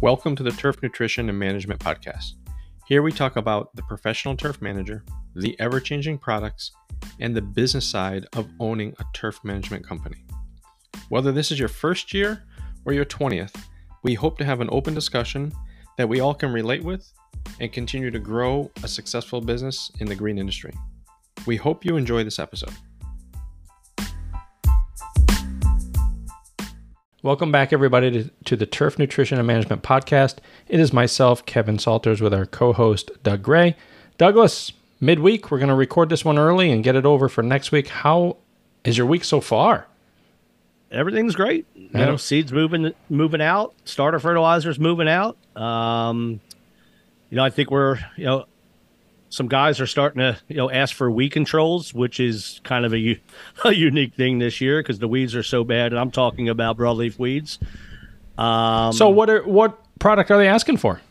Welcome to the Turf Nutrition and Management Podcast. Here we talk about the professional turf manager, the ever-changing products, and the business side of owning a turf management company. Whether this is your first year or your 20th, we hope to have an open discussion that we all can relate with and continue to grow a successful business in the green industry. We hope you enjoy this episode. Welcome back, everybody, to the Turf Nutrition and Management Podcast. It is myself, Kevin Salters, with our co-host, Doug Gray. Douglas, midweek, we're going to record this one early and get it over for next week. How is your week so far? Everything's great. You know, seeds moving out, starter fertilizers moving out. I think some guys are starting to ask for weed controls, which is kind of a unique thing this year because the weeds are so bad. And I'm talking about broadleaf weeds. So what product are they asking for?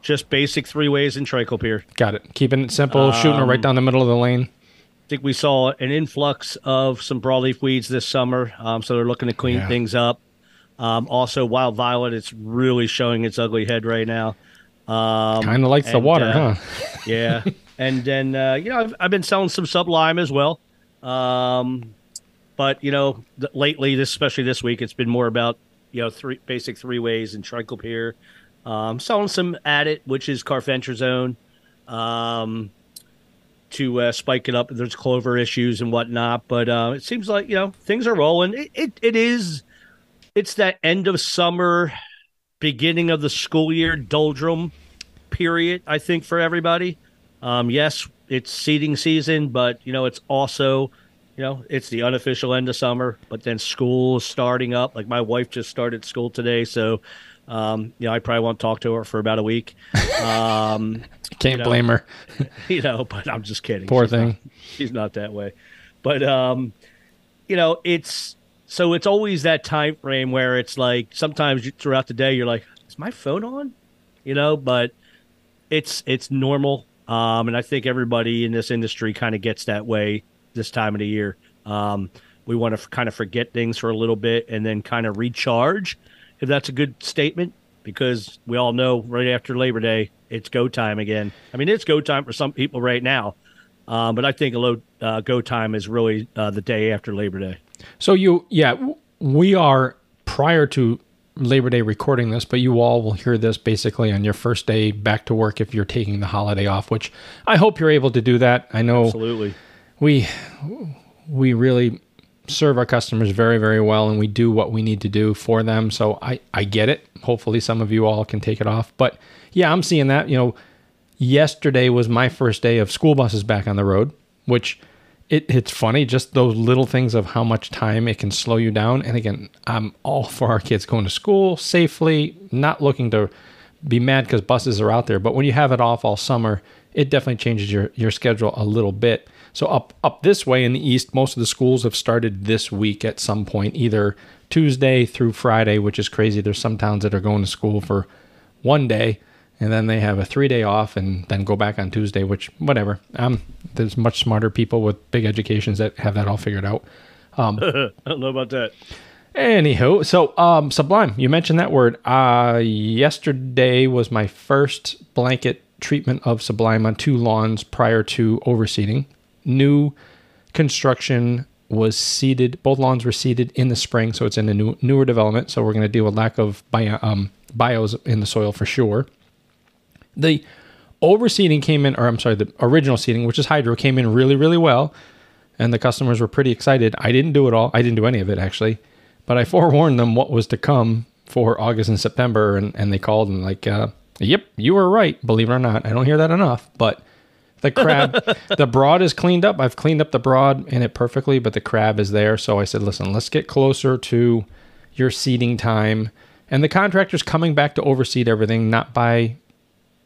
Just basic three ways in triclopyr. Got it. Keeping it simple, shooting it right down the middle of the lane. I think we saw an influx of some broadleaf weeds this summer, so they're looking to clean things up. Also, wild violet, it's really showing its ugly head right now. Kind of likes the water, huh? Yeah. And then, I've been selling some Sublime as well. But, lately, especially this week, it's been more about, basic three ways in triclopyr. Selling some Addit, which is Carfentrazone, to spike it up. There's clover issues and whatnot. But it seems like, things are rolling. It's that end of summer, beginning of the school year doldrum period, I think, for everybody. Yes, it's seeding season, but it's also it's the unofficial end of summer, but then school is starting up. Like, my wife just started school today, so I probably won't talk to her for about a week. Can't blame her. But I'm just kidding. Poor thing. She's not that way. But so it's always that time frame where it's like sometimes throughout the day you're like, is my phone on? But it's normal. And I think everybody in this industry kind of gets that way this time of the year. We want to kind of forget things for a little bit and then kind of recharge, if that's a good statement, because we all know right after Labor Day, it's go time again. I mean, it's go time for some people right now. But I think go time is really the day after Labor Day. So we are prior to Labor Day recording this, but you all will hear this basically on your first day back to work if you're taking the holiday off, which I hope you're able to do that. I know absolutely we really serve our customers very, very well, and we do what we need to do for them. So I get it. Hopefully some of you all can take it off. But yeah, I'm seeing that. Yesterday was my first day of school buses back on the road, which It's funny, just those little things of how much time it can slow you down. And again, I'm all for our kids going to school safely, not looking to be mad because buses are out there. But when you have it off all summer, it definitely changes your schedule a little bit. So up this way in the east, most of the schools have started this week at some point, either Tuesday through Friday, which is crazy. There's some towns that are going to school for one day, and then they have a 3-day off and then go back on Tuesday, which, whatever. There's much smarter people with big educations that have that all figured out. I don't know about that. Anywho, so Sublime, you mentioned that word. Yesterday was my first blanket treatment of Sublime on 2 lawns prior to overseeding. New construction was seeded. Both lawns were seeded in the spring, so it's in a newer development. So we're going to deal with lack of bios in the soil for sure. The overseeding came in, the original seeding, which is hydro, came in really, really well, and the customers were pretty excited. I didn't do it all. I didn't do any of it, actually, but I forewarned them what was to come for August and September, and they called and yep, you were right, believe it or not. I don't hear that enough, but the crab, the broad is cleaned up. I've cleaned up the broad in it perfectly, but the crab is there, so I said, listen, let's get closer to your seeding time, and the contractor's coming back to overseed everything, not by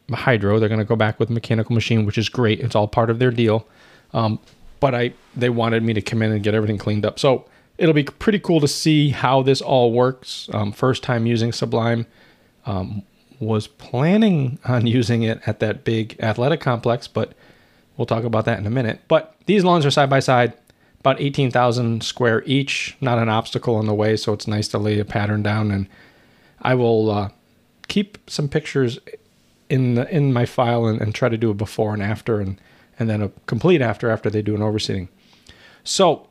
hydro. They're going to go back with mechanical machine, which is great. It's all part of their deal. But they wanted me to come in and get everything cleaned up. So it'll be pretty cool to see how this all works. First time using Sublime. Was planning on using it at that big athletic complex, but we'll talk about that in a minute. But these lawns are side by side, about 18,000 square each, not an obstacle in the way. So it's nice to lay a pattern down, and I will keep some pictures in my file and try to do a before and after and then a complete after they do an overseeding. So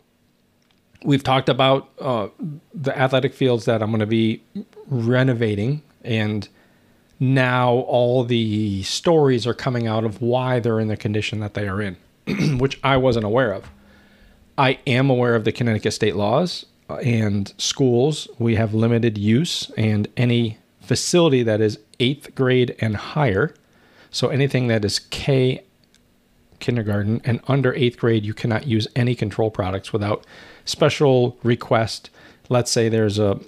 we've talked about the athletic fields that I'm going to be renovating, and now all the stories are coming out of why they're in the condition that they are in, which I wasn't aware of. I am aware of the Connecticut state laws and schools. We have limited use, and any facility that is 8th grade and higher, so anything that is K kindergarten and under 8th grade, you cannot use any control products without special request. Let's say there's a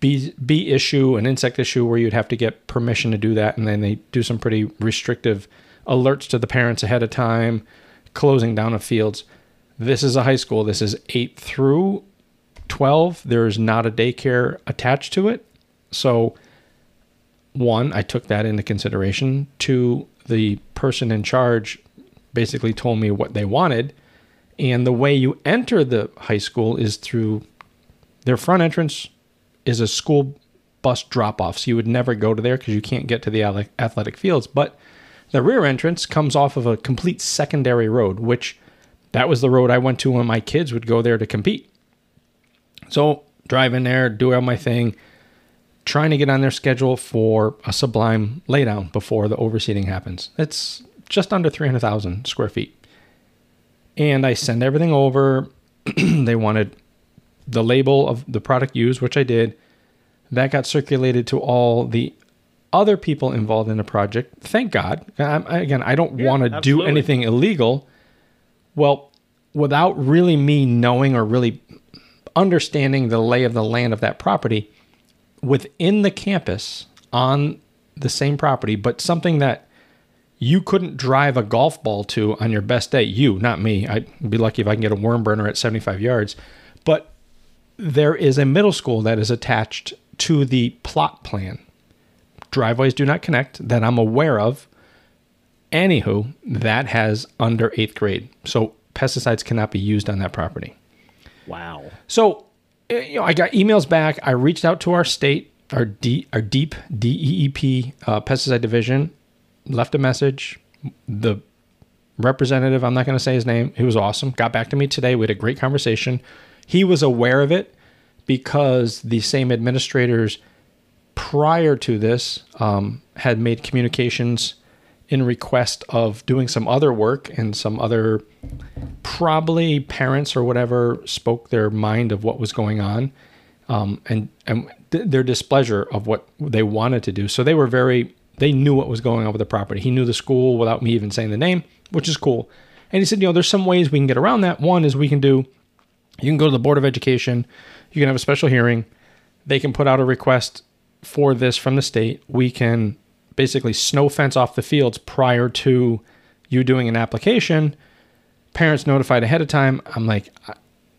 bee issue, an insect issue, where you'd have to get permission to do that, and then they do some pretty restrictive alerts to the parents ahead of time, closing down of fields. This is a high school. This is 8 through 12. There's not a daycare attached to it. So one, I took that into consideration. Two, the person in charge basically told me what they wanted. And the way you enter the high school is through their front entrance is a school bus drop-off. So you would never go to there because you can't get to the athletic fields. But the rear entrance comes off of a complete secondary road, which that was the road I went to when my kids would go there to compete. So drive in there, do all my thing, trying to get on their schedule for a Sublime laydown before the overseeding happens. It's just under 300,000 square feet. And I send everything over. They wanted the label of the product used, which I did. That got circulated to all the other people involved in the project. Thank God. I don't want to do anything illegal. Well, without really me knowing or really understanding the lay of the land of that property, within the campus on the same property, but something that you couldn't drive a golf ball to on your best day. You, not me. I'd be lucky if I can get a worm burner at 75 yards. But there is a middle school that is attached to the plot plan. Driveways do not connect that I'm aware of. Anywho, that has under 8th grade. So pesticides cannot be used on that property. Wow. So, you know, I got emails back. I reached out to our state, our DEEP, DEEP pesticide division, left a message. The representative, I'm not going to say his name, he was awesome, got back to me today. We had a great conversation. He was aware of it because the same administrators prior to this had made communications in request of doing some other work, and some other probably parents or whatever spoke their mind of what was going on and their displeasure of what they wanted to do. So they were they knew what was going on with the property. He knew the school without me even saying the name, which is cool. And he said, you know, there's some ways we can get around that. One is you can go to the Board of Education, you can have a special hearing, they can put out a request for this from the state. We can basically snow fence off the fields prior to you doing an application. Parents notified ahead of time. I'm like,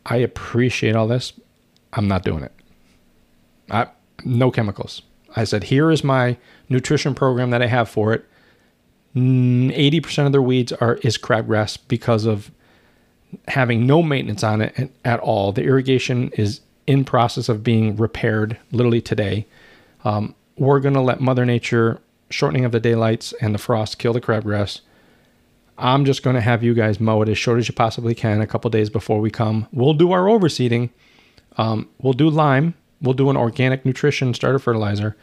I appreciate all this. I'm not doing it. No chemicals. I said, here is my nutrition program that I have for it. 80% of their weeds is crabgrass because of having no maintenance on it at all. The irrigation is in process of being repaired literally today. We're going to let Mother Nature, shortening of the daylights and the frost, kill the crabgrass. I'm just going to have you guys mow it as short as you possibly can a couple days before we come. We'll do our overseeding. We'll do lime. We'll do an organic nutrition starter fertilizer.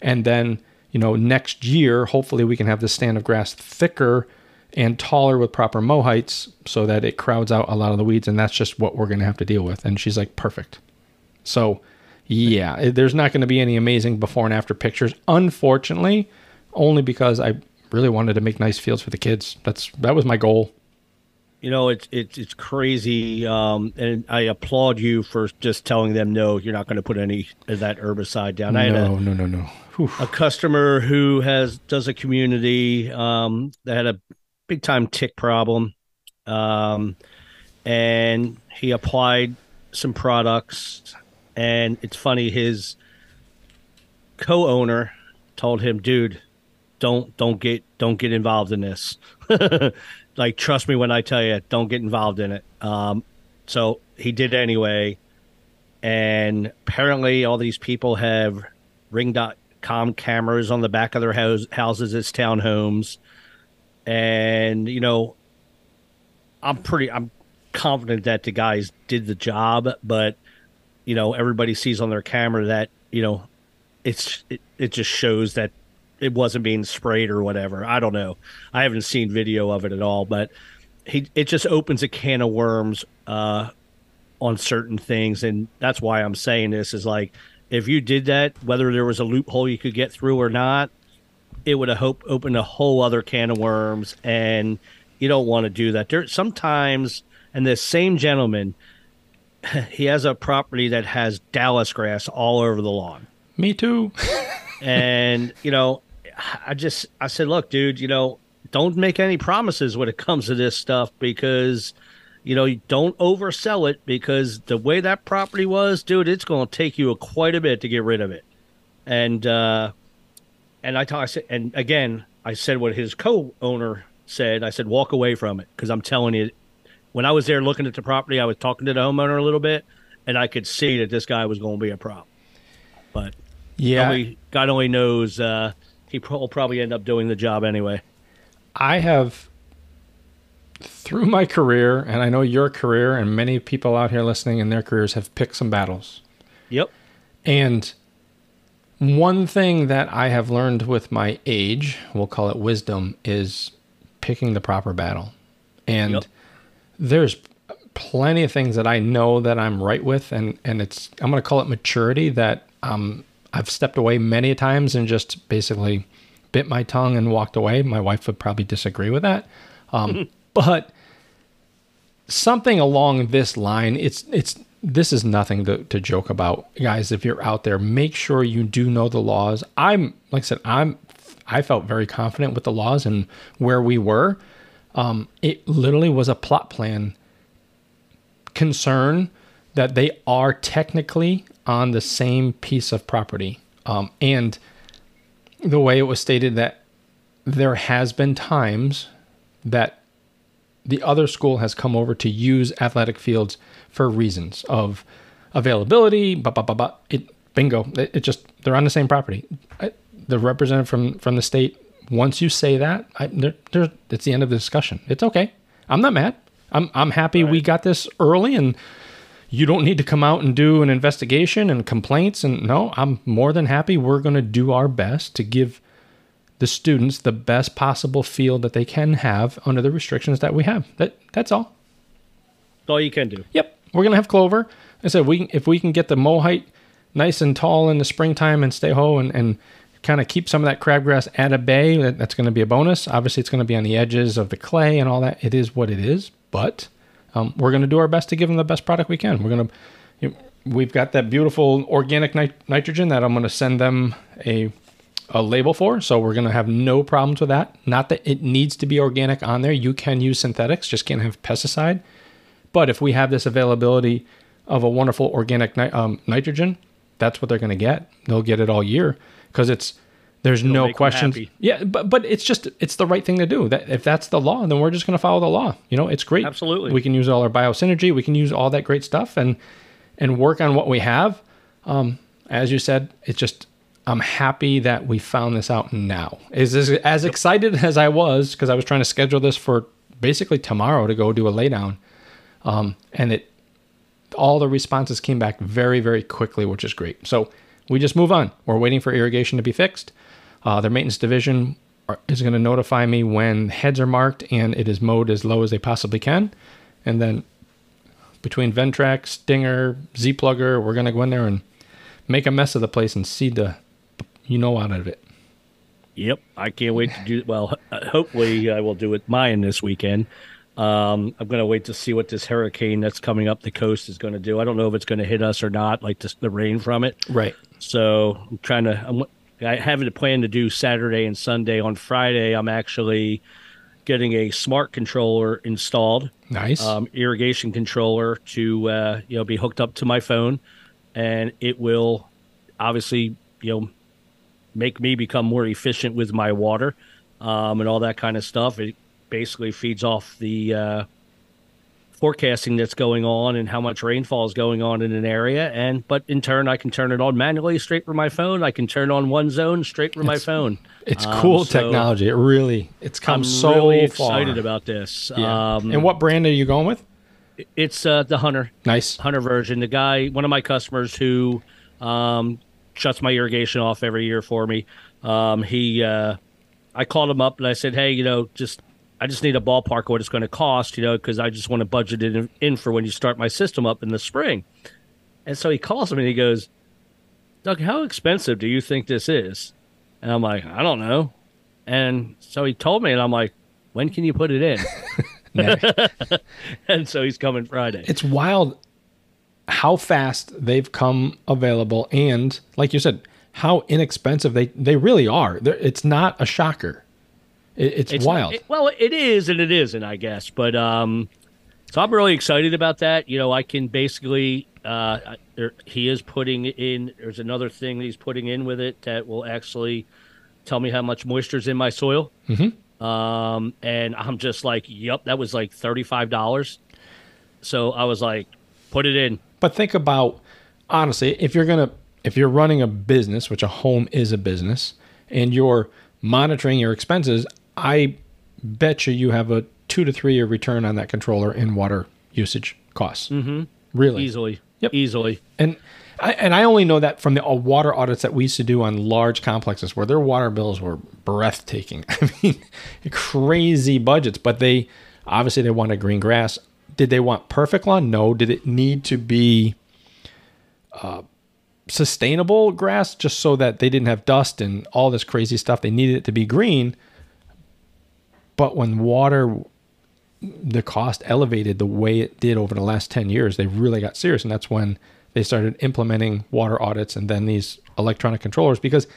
And then, you know, next year, hopefully we can have the stand of grass thicker and taller with proper mow heights so that it crowds out a lot of the weeds. And that's just what we're going to have to deal with. And she's like, perfect. So yeah, there's not going to be any amazing before and after pictures, unfortunately, only because I really wanted to make nice fields for the kids. That was my goal. You know, it's crazy, and I applaud you for just telling them, no, you're not going to put any of that herbicide down. No. Oof. A customer who does a community that had a big time tick problem, and he applied some products. And it's funny, his co-owner told him, dude, don't get involved in this. Like, trust me when I tell you, don't get involved in it. So he did anyway. And apparently all these people have Ring.com Nutmeg.com cameras on the back of their houses as townhomes. And, you know, I'm confident that the guys did the job, but, you know, everybody sees on their camera that, you know, it just shows that it wasn't being sprayed or whatever. I don't know. I haven't seen video of it at all, but it just opens a can of worms on certain things. And that's why I'm saying this is like, if you did that, whether there was a loophole you could get through or not, it would have opened a whole other can of worms. And you don't want to do that. There sometimes, and this same gentleman, he has a property that has Dallas grass all over the lawn. Me too. And, you know, I said, look, dude, you know, don't make any promises when it comes to this stuff, because, you know, you don't oversell it, because the way that property was, dude, it's going to take you quite a bit to get rid of it. And I said what his co-owner said. I said, walk away from it, because I'm telling you, when I was there looking at the property, I was talking to the homeowner a little bit, and I could see that this guy was going to be a problem. But yeah, God only knows, he will probably end up doing the job anyway. I have, through my career, and I know your career, and many people out here listening in their careers have picked some battles. Yep. And one thing that I have learned with my age, we'll call it wisdom, is picking the proper battle. And yep, there's plenty of things that I know that I'm right with, and it's, I'm going to call it maturity, that I've stepped away many times and just basically bit my tongue and walked away. My wife would probably disagree with that. But something along this line, this is nothing to joke about. Guys, if you're out there, make sure you do know the laws. I felt very confident with the laws and where we were. It literally was a plot plan concern that they are technically on the same piece of property. And the way it was stated, that there has been times that the other school has come over to use athletic fields for reasons of availability, bingo. It just, they're on the same property. The representative from the state, once you say that, it's the end of the discussion. It's okay. I'm not mad. I'm happy. All right. We got this early, and you don't need to come out and do an investigation and complaints. And no, I'm more than happy. We're going to do our best to give the students the best possible field that they can have under the restrictions that we have. That's all. That's all you can do. Yep. We're going to have clover. I said, if we can get the mohite nice and tall in the springtime and stay ho and kind of keep some of that crabgrass at a bay, that's going to be a bonus. Obviously, it's going to be on the edges of the clay and all that. It is what it is, but we're going to do our best to give them the best product we can. We've got that beautiful organic nitrogen that I'm going to send them a label for, so we're going to have no problems with that. Not that it needs to be organic on there. You can use synthetics, just can't have pesticide. But if we have this availability of a wonderful organic nitrogen, that's what they're going to get. They'll get it all year, because there's no question. Yeah, but it's the right thing to do. That if that's the law, then we're just going to follow the law. You know, it's great. Absolutely, we can use all our biosynergy. We can use all that great stuff and work on what we have. As you said, it's just, I'm happy that we found this out now. Is this as excited as I was, because I was trying to schedule this for basically tomorrow to go do a lay down, and all the responses came back very, very quickly, which is great. So we just move on. We're waiting for irrigation to be fixed. Their maintenance division is going to notify me when heads are marked and it is mowed as low as they possibly can. And then between Ventrac, Stinger, Z-Plugger, we're going to go in there and make a mess of the place and seed the out of it. Yep. I can't wait to do it. Well, hopefully I will do it mine this weekend. I'm going to wait to see what this hurricane that's coming up the coast is going to do. I don't know if it's going to hit us or not, like the rain from it. Right. So I'm trying to, I have a plan to do Saturday and Sunday. On Friday, I'm actually getting a smart controller installed. Nice. Irrigation controller to, be hooked up to my phone, and it will obviously, make me become more efficient with my water, and all that kind of stuff. It basically feeds off the forecasting that's going on and how much rainfall is going on in an area. And but in turn, I can turn it on manually straight from my phone. I can turn on one zone straight from my phone. It's cool technology. It really, it's come I'm really excited about this. Yeah. And what brand are you going with? It's the Hunter. Nice. Hunter version. The guy, one of my customers who shuts my irrigation off every year for me, I called him up and I said, hey, you know, I just need a ballpark of what it's going to cost, you know, because I just want to budget it in for when you start my system up in the spring. And so he calls me and he goes, Doug, how expensive do you think this is? And I'm like, I don't know. And so he told me and I'm like, when can you put it in? And so he's coming Friday. It's wild how fast they've come available. And like you said, how inexpensive they really are. It's not a shocker. It's wild. Well, it is and it isn't, I guess. But so I'm really excited about that. You know, I can basically he is putting in. There's another thing that he's putting in with it that will actually tell me how much moisture is in my soil. Mm-hmm. And I'm just like, yep, that was like $35. So I was like, put it in. But think about, honestly, if you're running a business, which a home is a business, and you're monitoring your expenses, I bet you have a 2 to 3 year return on that controller in water usage costs. Mm-hmm. Really? Easily. Yep. Easily. And I only know that from the water audits that we used to do on large complexes where their water bills were breathtaking. I mean, crazy budgets, but they obviously they wanted green grass. Did they want perfect lawn? No. Did it need to be sustainable grass just so that they didn't have dust and all this crazy stuff? They needed it to be green. But when water, the cost elevated the way it did over the last 10 years, they really got serious. And that's when they started implementing water audits and then these electronic controllers, because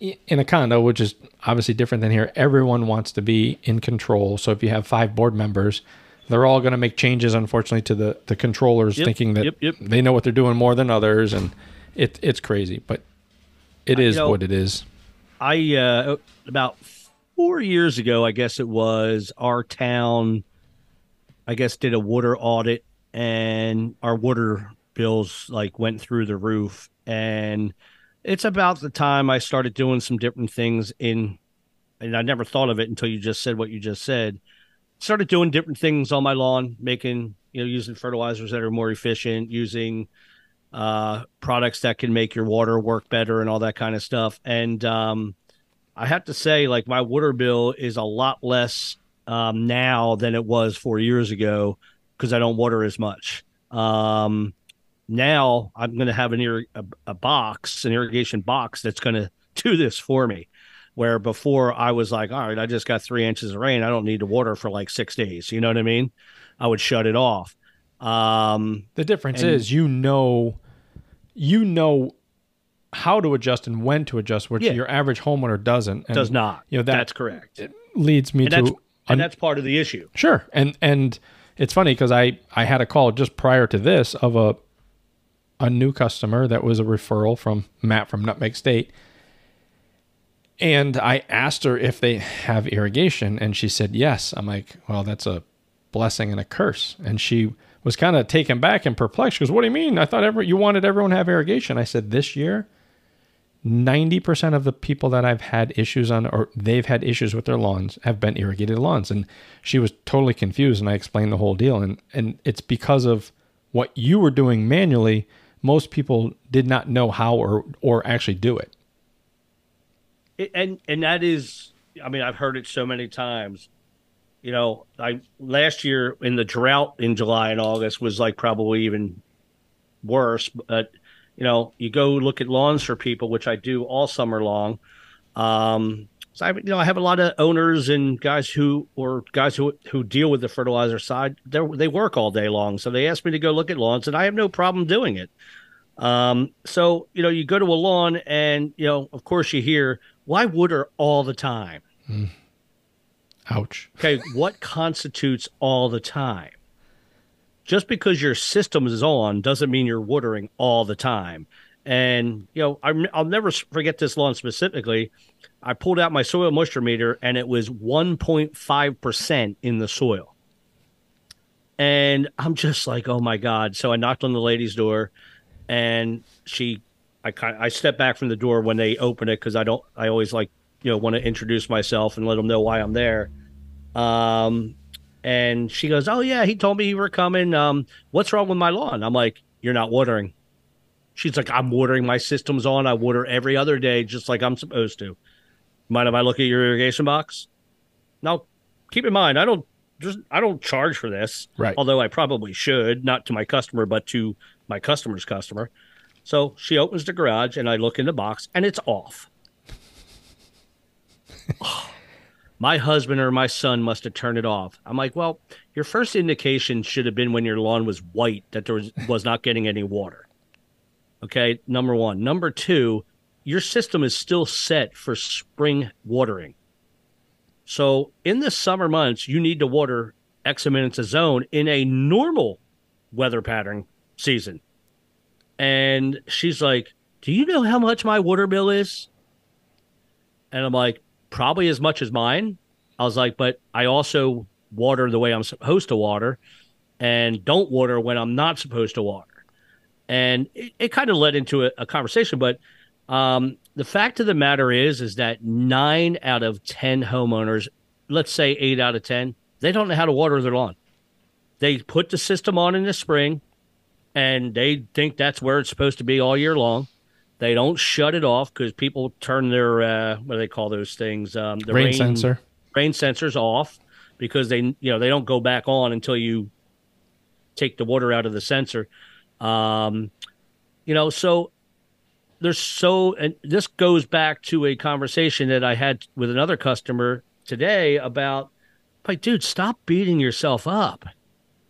in a condo, which is obviously different than here, everyone wants to be in control. So if you have 5 board members, they're all going to make changes, unfortunately, to the controllers, thinking that they know what they're doing more than others. And it's crazy, but it is what it is. I about 4 years ago, I guess it was, our town, I guess, did a water audit, and our water bills like went through the roof. And it's about the time I started doing some different things and I never thought of it until you just said what you just said. Started doing different things on my lawn, making, you know, using fertilizers that are more efficient, using products that can make your water work better and all that kind of stuff. And I have to say, like, my water bill is a lot less now than it was 4 years ago because I don't water as much. Now I'm going to have an irrigation box that's going to do this for me. Where before I was like, all right, I just got 3 inches of rain. I don't need to water for like 6 days. You know what I mean? I would shut it off. The difference is, you know how to adjust and when to adjust, which your average homeowner doesn't. And, does not. You know, that's correct. It leads me to... and that's part of the issue. Sure. And it's funny because I had a call just prior to this of a new customer that was a referral from Matt from Nutmeg State. And I asked her if they have irrigation, and she said yes. I'm like, well, that's a blessing and a curse. And she was kind of taken back and perplexed. She goes, what do you mean? I thought you wanted everyone to have irrigation. I said, this year, 90% of the people that I've had issues on, or they've had issues with their lawns, have been irrigated lawns. And she was totally confused, and I explained the whole deal. And it's because of what you were doing manually, most people did not know how or actually do it. And that is, I mean, I've heard it so many times. You know, last year in the drought in July and August was like probably even worse. But, you know, you go look at lawns for people, which I do all summer long. So I have a lot of owners and guys who deal with the fertilizer side. They work all day long, so they ask me to go look at lawns, and I have no problem doing it. So, you know, you go to a lawn and, you know, of course you hear, why water all the time? Mm. Ouch. Okay. What constitutes all the time? Just because your system is on doesn't mean you're watering all the time. And, you know, I'll never forget this lawn specifically. I pulled out my soil moisture meter and it was 1.5% in the soil. And I'm just like, oh my God. So I knocked on the lady's door, and I stepped back from the door when they opened it, because I always like, want to introduce myself and let them know why I'm there. And she goes, oh yeah, he told me you were coming. What's wrong with my lawn? I'm like, you're not watering. She's like, I'm watering. My system's on. I water every other day, just like I'm supposed to. Mind if I look at your irrigation box? Now, keep in mind, I don't charge for this, right? Although I probably should, not to my customer, but to my customer's customer. So she opens the garage, and I look in the box, and it's off. Oh, my husband or my son must have turned it off. I'm like, well, your first indication should have been when your lawn was white that there was not getting any water. Okay, number one. Number two, your system is still set for spring watering. So in the summer months, you need to water X amount a zone in a normal weather pattern season. And she's like, do you know how much my water bill is? And I'm like, probably as much as mine. I was like, but I also water the way I'm supposed to water and don't water when I'm not supposed to water. And it kind of led into a conversation, but the fact of the matter is that 9 out of 10 homeowners, let's say 8 out of 10, they don't know how to water their lawn. They put the system on in the spring, and they think that's where it's supposed to be all year long. They don't shut it off because people turn their what do they call those things? The rain sensors off, because they don't go back on until you take the water out of the sensor. So. And this goes back to a conversation that I had with another customer today about, like, dude, stop beating yourself up.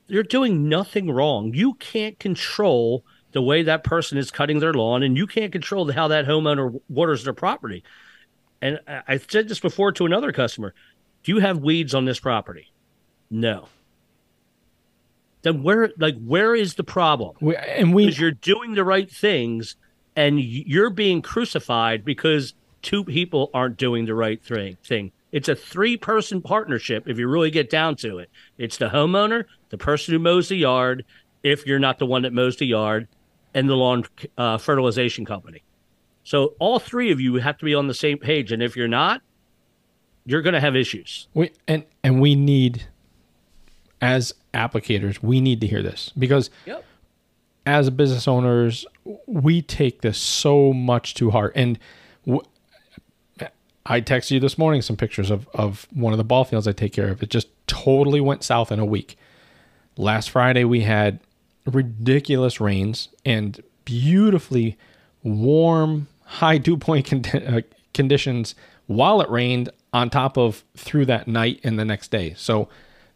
You're doing nothing wrong. You can't control the way that person is cutting their lawn, and you can't control how that homeowner waters their property. And I said this before to another customer, do you have weeds on this property? No. Then where is the problem? Because you're doing the right things, and you're being crucified because two people aren't doing the right thing. It's a three-person partnership if you really get down to it. It's the homeowner, the person who mows the yard, if you're not the one that mows the yard, and the lawn fertilization company. So all three of you have to be on the same page, and if you're not, you're going to have issues. We need, as applicators, we need to hear this, because yep. As business owners, we take this so much to heart. And I texted you this morning some pictures of one of the ball fields I take care of. It just totally went south in a week. Last Friday, we had ridiculous rains and beautifully warm, high dew point conditions while it rained on top of through that night and the next day. So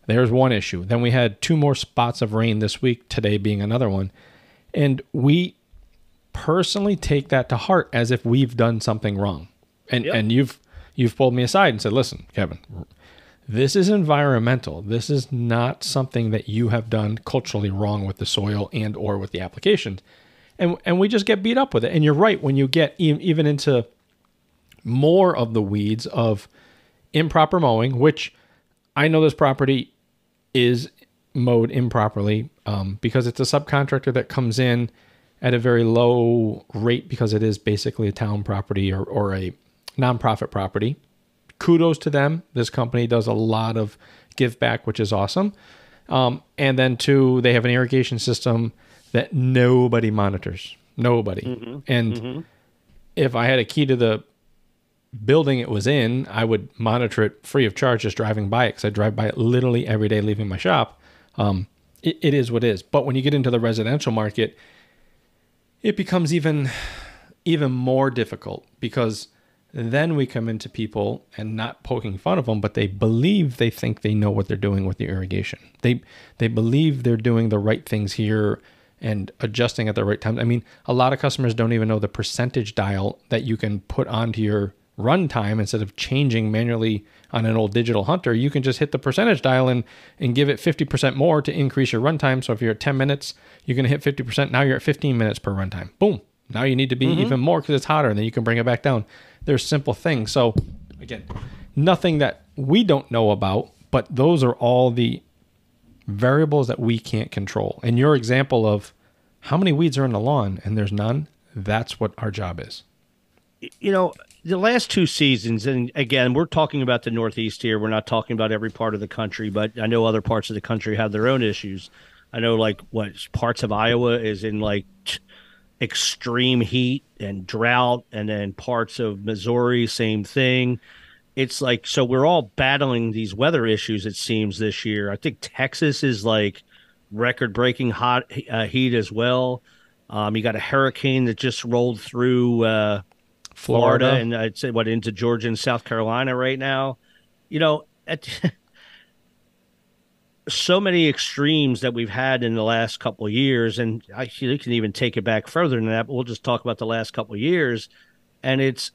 there's one issue. Then we had 2 more spots of rain this week, today being another one. And we personally take that to heart as if we've done something wrong. And yep. And you've pulled me aside and said, listen, Kevin, this is environmental. This is not something that you have done culturally wrong with the soil and or with the applications. And we just get beat up with it. And you're right, when you get even into more of the weeds of improper mowing, which I know this property is mowed improperly because it's a subcontractor that comes in at a very low rate because it is basically a town property or a nonprofit property. Kudos to them. This company does a lot of give back, which is awesome. And then two, they have an irrigation system that nobody monitors. Nobody. Mm-hmm. And mm-hmm. If I had a key to the building it was in, I would monitor it free of charge just driving by it, because I drive by it literally every day leaving my shop. It is what it is. But when you get into the residential market, it becomes even more difficult, because then we come into people, and not poking fun of them, but they think they know what they're doing with the irrigation. They believe they're doing the right things here and adjusting at the right time. I mean, a lot of customers don't even know the percentage dial that you can put onto your runtime. Instead of changing manually on an old digital Hunter, you can just hit the percentage dial and give it 50% more to increase your runtime. So if you're at 10 minutes, you're going to hit 50%. Now you're at 15 minutes per runtime. Boom. Now you need to be even more because it's hotter, and then you can bring it back down. There's simple things. So again, nothing that we don't know about, but those are all the variables that we can't control. And your example of how many weeds are in the lawn and there's none, that's what our job is. You know, the last two seasons, and again, we're talking about the Northeast here. We're not talking about every part of the country, but I know other parts of the country have their own issues. I know, like, what parts of Iowa is in, like, extreme heat and drought, and then parts of Missouri, same thing. It's like, so we're all battling these weather issues, it seems, this year. I think Texas is, like, record-breaking hot heat as well. You got a hurricane that just rolled through Florida, and I'd say what, into Georgia and South Carolina right now. You know, so many extremes that we've had in the last couple of years, and actually you can even take it back further than that, but we'll just talk about the last couple of years. And it's,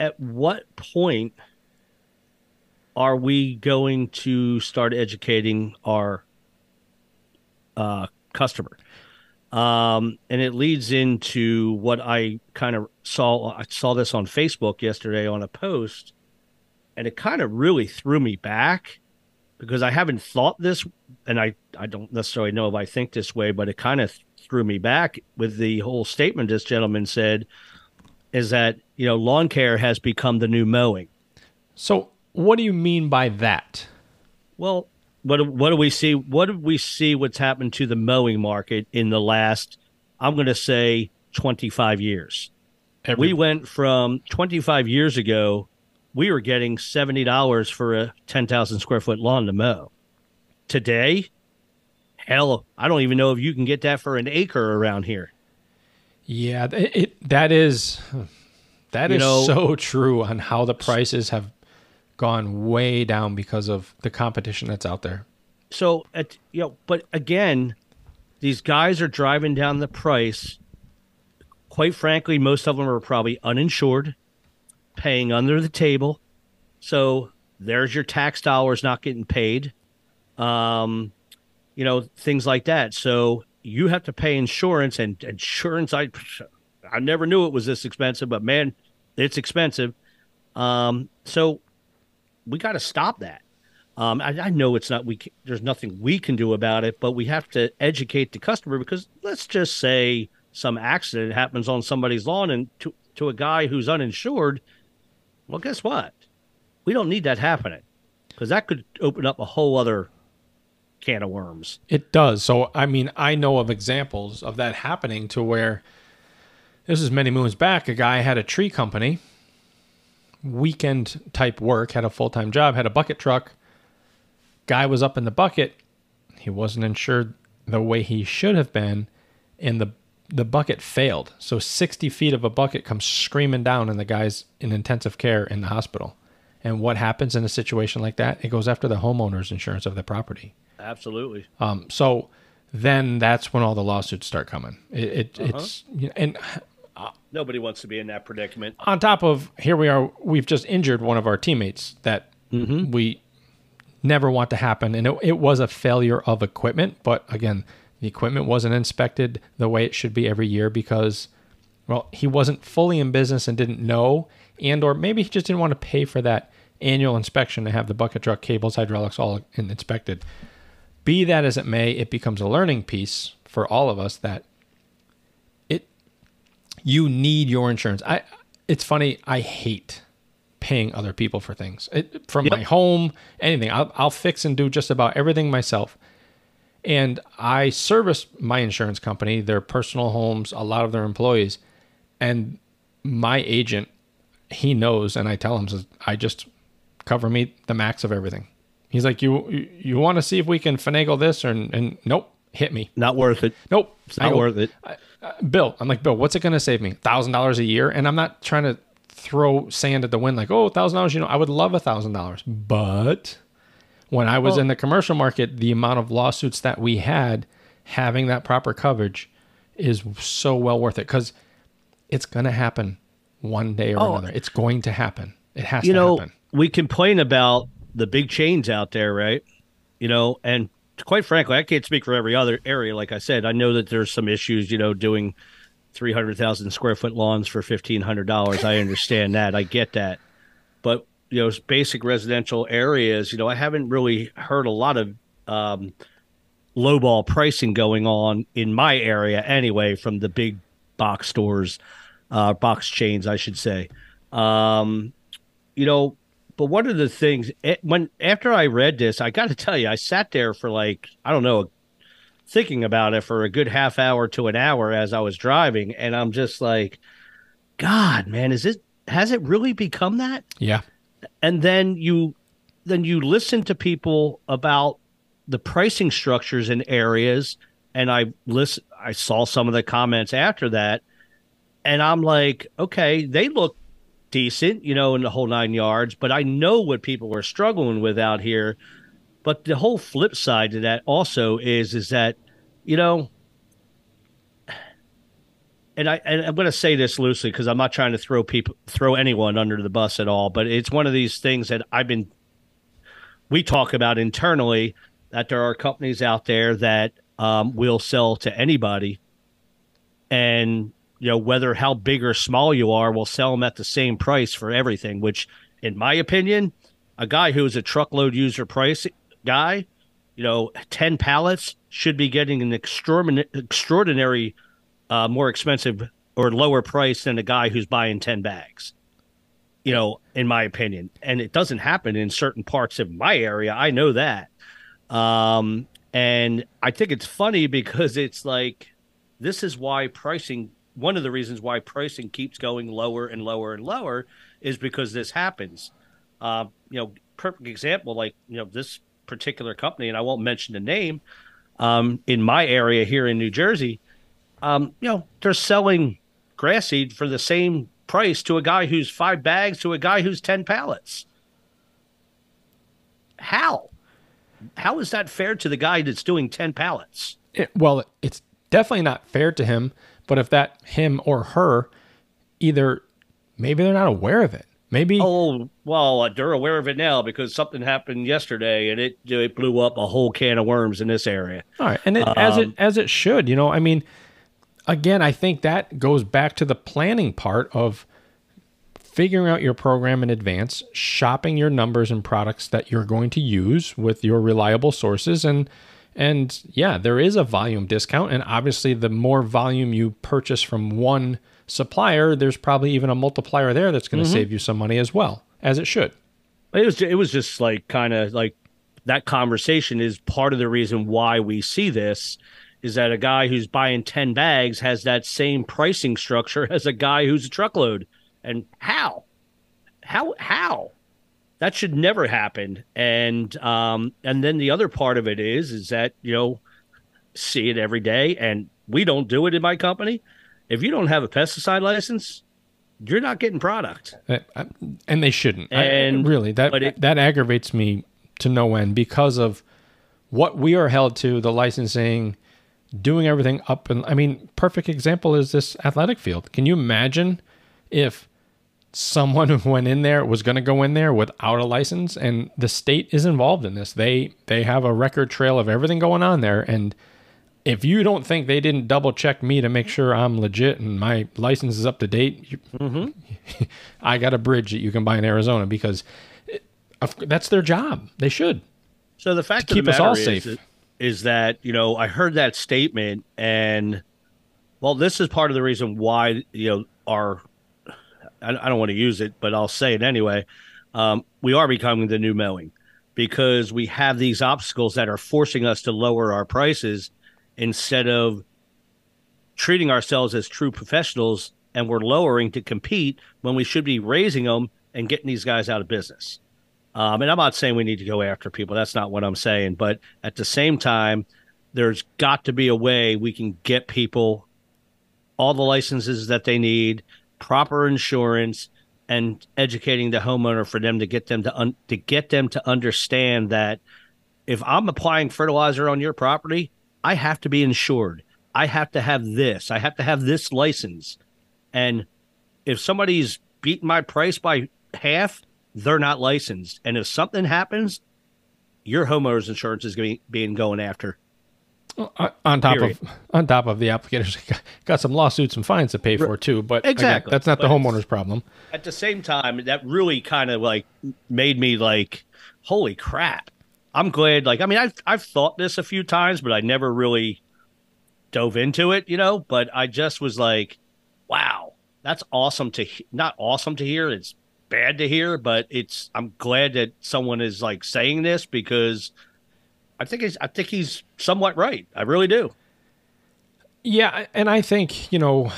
at what point are we going to start educating our customer? And it leads into what I kind of saw. I saw this on Facebook yesterday on a post, and it kind of really threw me back, because I haven't thought this, and I don't necessarily know if I think this way, but it kind of threw me back with the whole statement this gentleman said, is that, you know, lawn care has become the new mowing. So what do you mean by that? Well, what do we see? What do we see what's happened to the mowing market in the last, I'm going to say, 25 years? We went from 25 years ago, we were getting $70 for a 10,000 square foot lawn to mow. Today, hell, I don't even know if you can get that for an acre around here. Yeah, that is so true on how the prices have gone way down because of the competition that's out there. So, but again, these guys are driving down the price. Quite frankly, most of them are probably uninsured, paying under the table. So there's your tax dollars not getting paid, things like that. So you have to pay insurance, and insurance, I never knew it was this expensive, but man, it's expensive. So we got to stop that. I know it's not, there's nothing we can do about it, but we have to educate the customer, because let's just say some accident happens on somebody's lawn, and to a guy who's uninsured, well, guess what? We don't need that happening, because that could open up a whole other can of worms. It does. So, I mean, I know of examples of that happening to where, this is many moons back, a guy had a tree company, weekend type work, had a full-time job, had a bucket truck. Guy was up in the bucket. He wasn't insured the way he should have been, and the bucket failed. So 60 feet of a bucket comes screaming down, and the guy's in intensive care in the hospital. And what happens in a situation like that? It goes after the homeowner's insurance of the property. Absolutely. So then that's when all the lawsuits start coming. It's... and nobody wants to be in that predicament. On top of, here we are, we've just injured one of our teammates that we never want to happen. And it was a failure of equipment. But again, the equipment wasn't inspected the way it should be every year because, well, he wasn't fully in business and didn't know, and or maybe he just didn't want to pay for that annual inspection to have the bucket truck, cables, hydraulics all inspected. Be that as it may, it becomes a learning piece for all of us that you need your insurance. It's funny. I hate paying other people for things from my home, anything. I'll fix and do just about everything myself. And I service my insurance company, their personal homes, a lot of their employees. And my agent, he knows, and I tell him, says, I just cover me the max of everything. He's like, you want to see if we can finagle this? And nope, hit me. Not worth it. Nope. It's not worth it. Bill, I'm like, Bill, what's it going to save me? $1,000 a year? And I'm not trying to throw sand at the wind like, oh, $1,000, I would love $1,000. But when I was in the commercial market, the amount of lawsuits that we had, having that proper coverage is so well worth it, because it's going to happen one day or another. It's going to happen. It has to happen. We complain about the big chains out there, right? And quite frankly, I can't speak for every other area. Like I said, I know that there's some issues, doing 300,000 square foot lawns for $1,500. I understand that. I get that. But, basic residential areas, I haven't really heard a lot of lowball pricing going on in my area anyway from the big box stores, box chains, I should say. You know, but one of the things after I read this, I got to tell you, I sat there for like, I don't know, thinking about it for a good half hour to an hour as I was driving. And I'm just like, God, man, has it really become that? Yeah. And then you listen to people about the pricing structures in areas. And I saw some of the comments after that, and I'm like, okay, they look decent, you know, in the whole 9 yards, but I know what people are struggling with out here. But the whole flip side to that also is that, you know, and I'm going to say this loosely because I'm not trying to throw anyone under the bus at all, but it's one of these things that we talk about internally, that there are companies out there that will sell to anybody, and you know, whether how big or small you are, will sell them at the same price for everything, which in my opinion, a guy who is a truckload user price guy, you know, 10 pallets should be getting an extraordinary, more expensive or lower price than a guy who's buying 10 bags, you know, in my opinion. And it doesn't happen in certain parts of my area. I know that. And I think it's funny because it's like, this is why pricing, one of the reasons why pricing keeps going lower and lower and lower is because this happens. You know, perfect example, like, you know, this particular company, and I won't mention the name, in my area here in New Jersey, you know, they're selling grass seed for the same price to a guy who's 5 bags to a guy who's 10 pallets. How is that fair to the guy that's doing 10 pallets? Well, it's definitely not fair to him, but if that him or her, either maybe they're not aware of it. Maybe. Oh, well, they're aware of it now because something happened yesterday and it blew up a whole can of worms in this area. All right. And as it should, you know, I mean, again, I think that goes back to the planning part of figuring out your program in advance, shopping your numbers and products that you're going to use with your reliable sources. And yeah, there is a volume discount. And obviously the more volume you purchase from one supplier, there's probably even a multiplier there that's going to save you some money as well, as it should. It was just like kind of like that conversation is part of the reason why we see this is that a guy who's buying 10 bags has that same pricing structure as a guy who's a truckload. And how that should never happen. And then the other part of it is that, you know, see it every day, and we don't do it in my company. If you don't have a pesticide license, you're not getting product. And they shouldn't. And really, that aggravates me to no end because of what we are held to, the licensing, doing everything up. And I mean, perfect example is this athletic field. Can you imagine if someone who went in there was going to go in there without a license? And the state is involved in this. They have a record trail of everything going on there, and if you don't think they didn't double check me to make sure I'm legit and my license is up to date, I got a bridge that you can buy in Arizona because that's their job. They should. So the fact keep us all safe is that, you know, I heard that statement, and well, this is part of the reason why, you know, I don't want to use it, but I'll say it anyway. We are becoming the new mowing because we have these obstacles that are forcing us to lower our prices instead of treating ourselves as true professionals, and we're lowering to compete when we should be raising them and getting these guys out of business. And I'm not saying we need to go after people. That's not what I'm saying. But at the same time, there's got to be a way we can get people all the licenses that they need, proper insurance, and educating the homeowner for them to get them to understand that if I'm applying fertilizer on your property, I have to be insured. I have to have this. I have to have this license. And if somebody's beating my price by half, they're not licensed. And if something happens, your homeowner's insurance is being going after. On top of the applicators got some lawsuits and fines to pay for too. But exactly, again, that's not the homeowner's problem. At the same time, that really kind of like made me like, holy crap. I'm glad, like, I mean, I've thought this a few times, but I never really dove into it, you know, but I just was like, wow, that's awesome to, not awesome to hear. It's bad to hear, but it's, I'm glad that someone is like saying this, because I think he's somewhat right. I really do. Yeah. And I think, you know,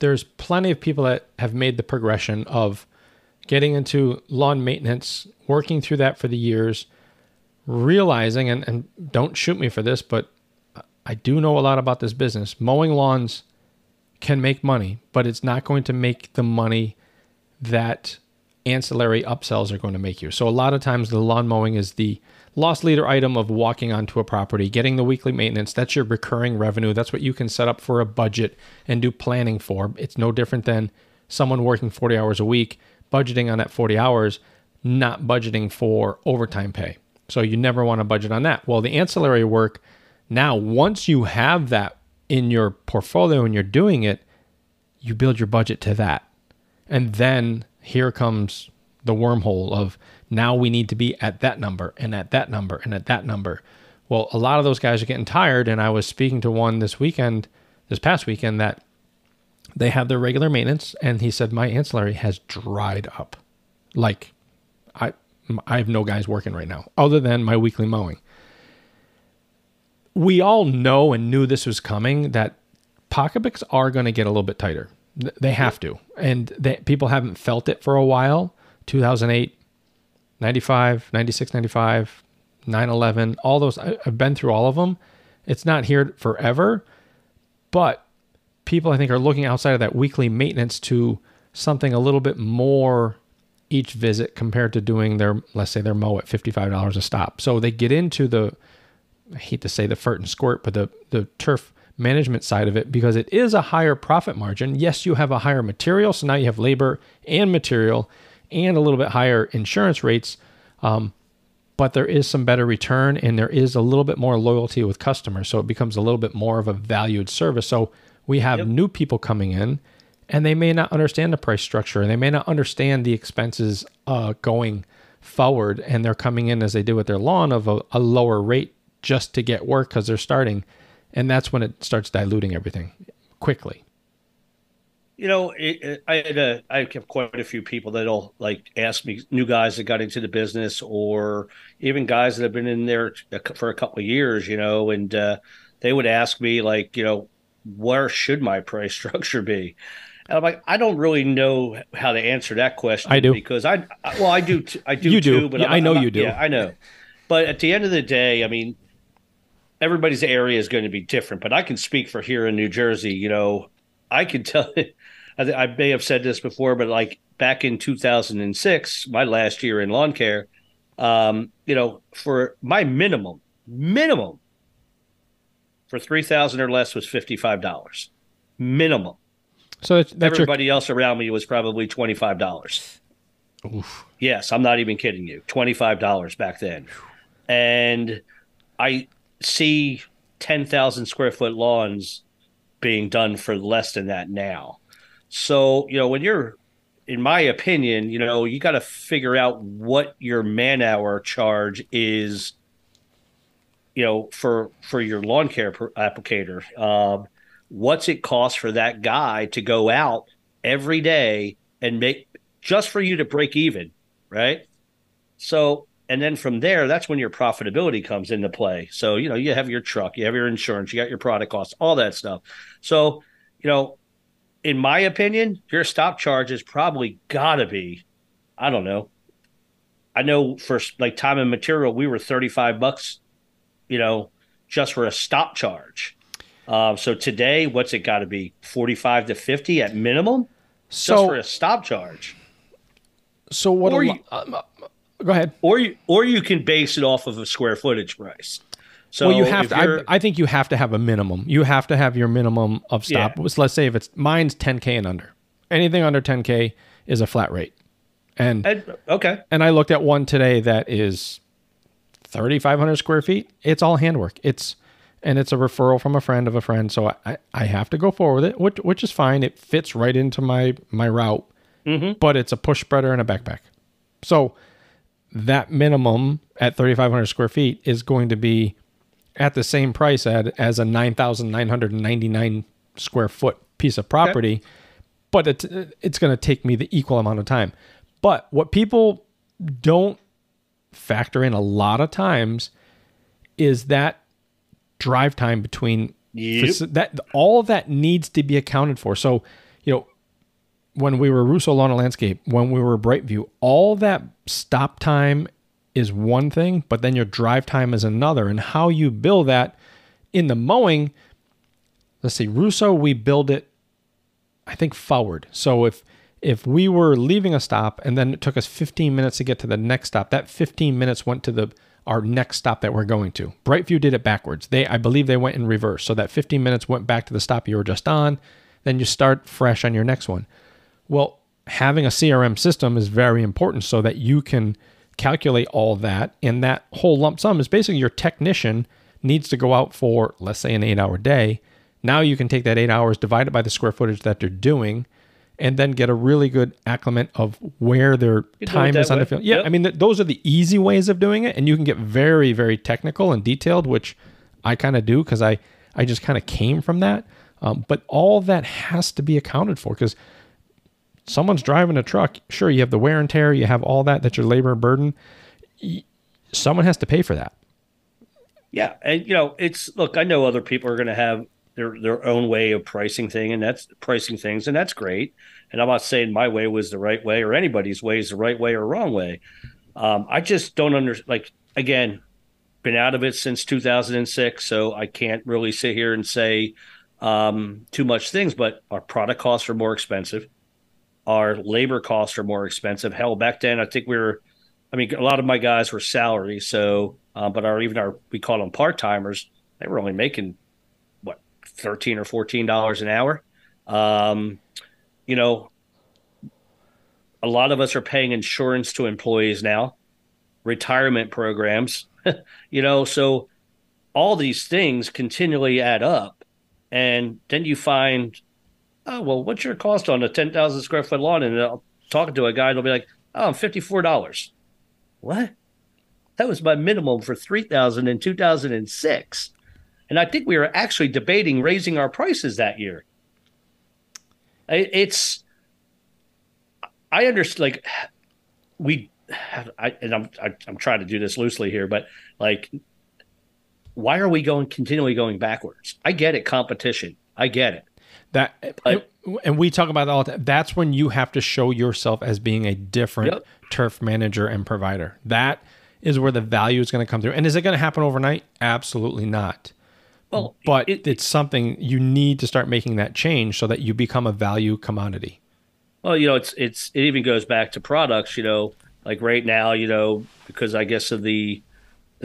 there's plenty of people that have made the progression of getting into lawn maintenance, working through that for the years, realizing, and don't shoot me for this, but I do know a lot about this business. Mowing lawns can make money, but it's not going to make the money that ancillary upsells are going to make you. So a lot of times the lawn mowing is the loss leader item of walking onto a property, getting the weekly maintenance. That's your recurring revenue. That's what you can set up for a budget and do planning for. It's no different than someone working 40 hours a week, budgeting on that 40 hours, not budgeting for overtime pay. So you never want to budget on that. Well, the ancillary work, now, once you have that in your portfolio and you're doing it, you build your budget to that. And then here comes the wormhole of now we need to be at that number and at that number and at that number. Well, a lot of those guys are getting tired. And I was speaking to one this past weekend, that they have their regular maintenance. And he said, my ancillary has dried up. Like I have no guys working right now other than my weekly mowing. We all know and knew this was coming, that pocketbooks are going to get a little bit tighter. They have to. And people haven't felt it for a while. 2008, 95, 96, 95, 9/11, all those. I've been through all of them. It's not here forever. But people, I think, are looking outside of that weekly maintenance to something a little bit more each visit compared to doing their, let's say, their mow at $55 a stop. So they get into the, I hate to say the furt and squirt, but the turf management side of it, because it is a higher profit margin. Yes, you have a higher material. So now you have labor and material and a little bit higher insurance rates. But there is some better return and there is a little bit more loyalty with customers. So it becomes a little bit more of a valued service. So we have new people coming in and they may not understand the price structure and they may not understand the expenses going forward. And they're coming in as they do with their lawn of a lower rate, just to get work because they're starting. And that's when it starts diluting everything quickly. You know, I have quite a few people that'll like ask me, new guys that got into the business or even guys that have been in there for a couple of years, you know, and they would ask me like, you know, where should my price structure be? And I'm like, I don't really know how to answer that question. I do. Because I do. You do. Too, but yeah, I know you do. Yeah, I know. But at the end of the day, I mean, everybody's area is going to be different, but I can speak for here in New Jersey. You know, I can tell, I may have said this before, but like back in 2006, my last year in lawn care, you know, for my minimum for $3,000 or less was $55 minimum. So that's everybody else around me was probably $25. Oof. Yes. I'm not even kidding you. $25 back then. And I see 10,000 square foot lawns being done for less than that now. So, you know, when you're, in my opinion, you know, you got to figure out what your man hour charge is, you know, for your lawn care applicator. What's it cost for that guy to go out every day and make, just for you to break even, right? So, and then from there, that's when your profitability comes into play. So, you know, you have your truck, you have your insurance, you got your product costs, all that stuff. So, you know, in my opinion, your stop charge is probably got to be, I don't know. I know for like time and material, we were $35, you know, just for a stop charge. So today, what's it got to be? 45 to 50 at minimum? So, just for a stop charge. So what are you? Go ahead. Or you can base it off of a square footage price. So well, you have to. I think you have to have a minimum. You have to have your minimum of stop. Yeah. Let's say if it's mine's 10K and under. Anything under 10K is a flat rate. And okay. And I looked at one today that is 3,500 square feet. It's all handwork. It's a referral from a friend of a friend. So I have to go forward with it, which is fine. It fits right into my route, but it's a push spreader and a backpack. So that minimum at 3,500 square feet is going to be at the same price as a 9,999 square foot piece of property, okay, but it's going to take me the equal amount of time. But what people don't factor in a lot of times is that drive time between, yep, that all of that needs to be accounted for. So, you know, when we were Russo Lawn and Landscape, when we were Brightview, all that stop time is one thing, but then your drive time is another. And how you bill that in the mowing, let's see, Russo, we build it, I think, forward. So if we were leaving a stop and then it took us 15 minutes to get to the next stop, that 15 minutes went to our next stop that we're going to. Brightview did it backwards. I believe they went in reverse. So that 15 minutes went back to the stop you were just on. Then you start fresh on your next one. Well, having a CRM system is very important so that you can calculate all that. And that whole lump sum is basically your technician needs to go out for, let's say, an 8-hour day. Now you can take that 8 hours, divide it by the square footage that they're doing, and then get a really good acclimate of where their time is on the field. Yeah, yep. I mean, those are the easy ways of doing it, and you can get very, very technical and detailed, which I kind of do because I just kind of came from that. But all that has to be accounted for because someone's driving a truck. Sure, you have the wear and tear. You have all that. That's your labor burden. Someone has to pay for that. Yeah, and, you know, look, I know other people are going to have their own way of pricing things, and that's great. And I'm not saying my way was the right way or anybody's way is the right way or wrong way. I just don't understand. Like, again, been out of it since 2006, so I can't really sit here and say too much things. But our product costs are more expensive, our labor costs are more expensive. Hell, back then I think a lot of my guys were salary, so but we called them part timers. They were only making $13 or $14 an hour. You know, a lot of us are paying insurance to employees now, retirement programs, you know, so all these things continually add up. And then you find, oh, well, what's your cost on a 10,000 square foot lawn? And I'll talk to a guy, they'll be like, oh, I'm $54. What? That was my minimum for 3,000 in 2006. And I think we were actually debating raising our prices that year. I understand, like, I'm trying to do this loosely here, but, like, why are we continually going backwards? I get it, competition. I get it. And we talk about it all the time. That's when you have to show yourself as being a different, yep, turf manager and provider. That is where the value is going to come through. And is it going to happen overnight? Absolutely not. Well, but it's something you need to start making that change so that you become a value commodity. Well, you know, it even goes back to products, you know, like right now, you know, because I guess of the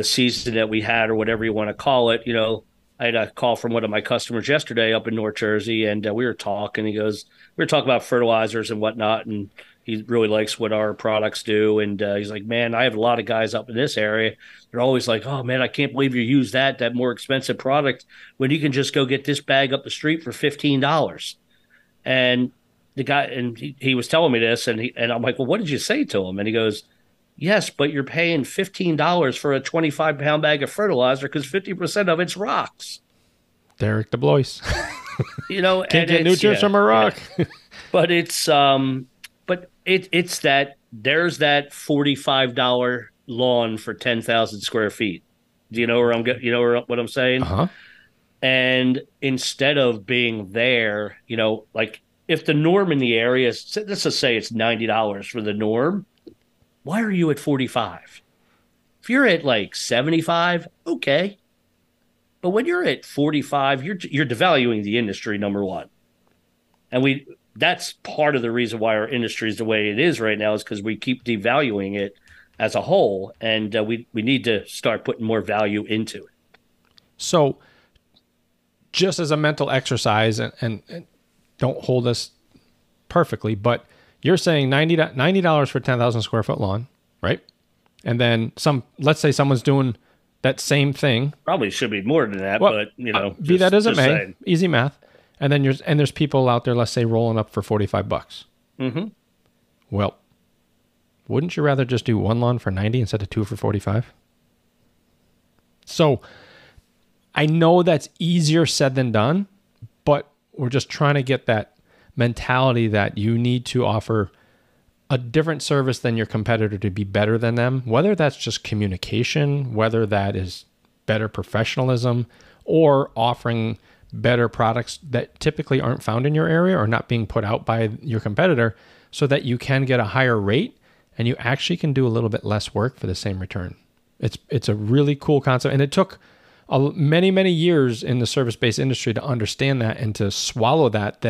season that we had or whatever you want to call it, you know, I had a call from one of my customers yesterday up in North Jersey, and we were talking. He goes, we were talking about fertilizers and whatnot, and he really likes what our products do. And he's like, man, I have a lot of guys up in this area. They're always like, oh, man, I can't believe you use that more expensive product when you can just go get this bag up the street for $15. And the guy, and he was telling me this, and I'm like, well, what did you say to him? And he goes, yes, but you're paying $15 for a 25-pound bag of fertilizer because 50% of it's rocks. Derek DeBlois. You know, can't get nutrients from a rock. Yeah. But it's it's that there's that $45 lawn for 10,000 square feet. Do you know where I'm getting? You know what I'm saying? Uh-huh. And instead of being there, you know, like if the norm in the area is, let's just say it's $90 for the norm. Why are you at 45? If you're at like 75, okay. But when you're at 45, you're devaluing the industry, number one. And that's part of the reason why our industry is the way it is right now, is because we keep devaluing it as a whole, and we need to start putting more value into it. So just as a mental exercise, and don't hold us perfectly, but you're saying $90 for 10,000 square foot lawn, right? And then let's say someone's doing that same thing. Probably should be more than that, well, but you know, be that as it may, easy math. And then there's people out there, let's say, rolling up for $45. Mm-hmm. Well, wouldn't you rather just do one lawn for 90 instead of two for 45? So I know that's easier said than done, but we're just trying to get that mentality that you need to offer a different service than your competitor to be better than them, whether that's just communication, whether that is better professionalism, or offering better products that typically aren't found in your area or not being put out by your competitor, so that you can get a higher rate and you actually can do a little bit less work for the same return. It's a really cool concept. And it took many, many years in the service-based industry to understand that and to swallow that,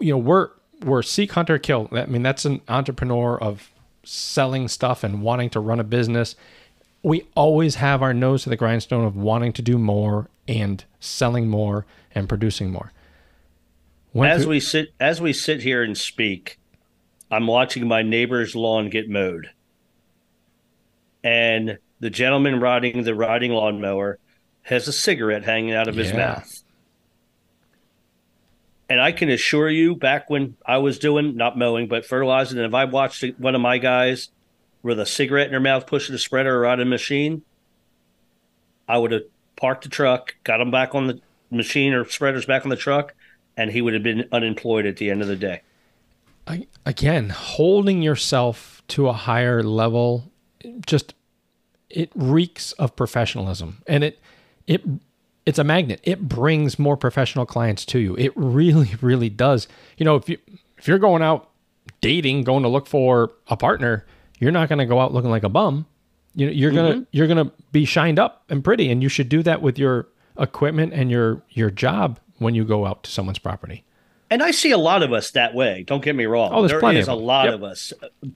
you know, we're seek, hunter, kill. I mean, that's an entrepreneur of selling stuff and wanting to run a business. We always have our nose to the grindstone of wanting to do more and selling more and producing more. As we sit here and speak, I'm watching my neighbor's lawn get mowed. And the gentleman riding the riding lawnmower has a cigarette hanging out of his mouth. And I can assure you, back when I was doing, not mowing, but fertilizing, and if I watched one of my guys with a cigarette in her mouth pushing a spreader or out of the machine, I would have parked the truck, got him back on the machine or spreaders back on the truck, and he would have been unemployed at the end of the day. Again, holding yourself to a higher level, just it reeks of professionalism. And it's a magnet. It brings more professional clients to you. It really, really does. You know, if you're going out dating, going to look for a partner, you're not going to go out looking like a bum. You're gonna be shined up and pretty, and you should do that with your equipment and your job when you go out to someone's property. And I see a lot of us that way. Don't get me wrong. Oh, there is a lot of us,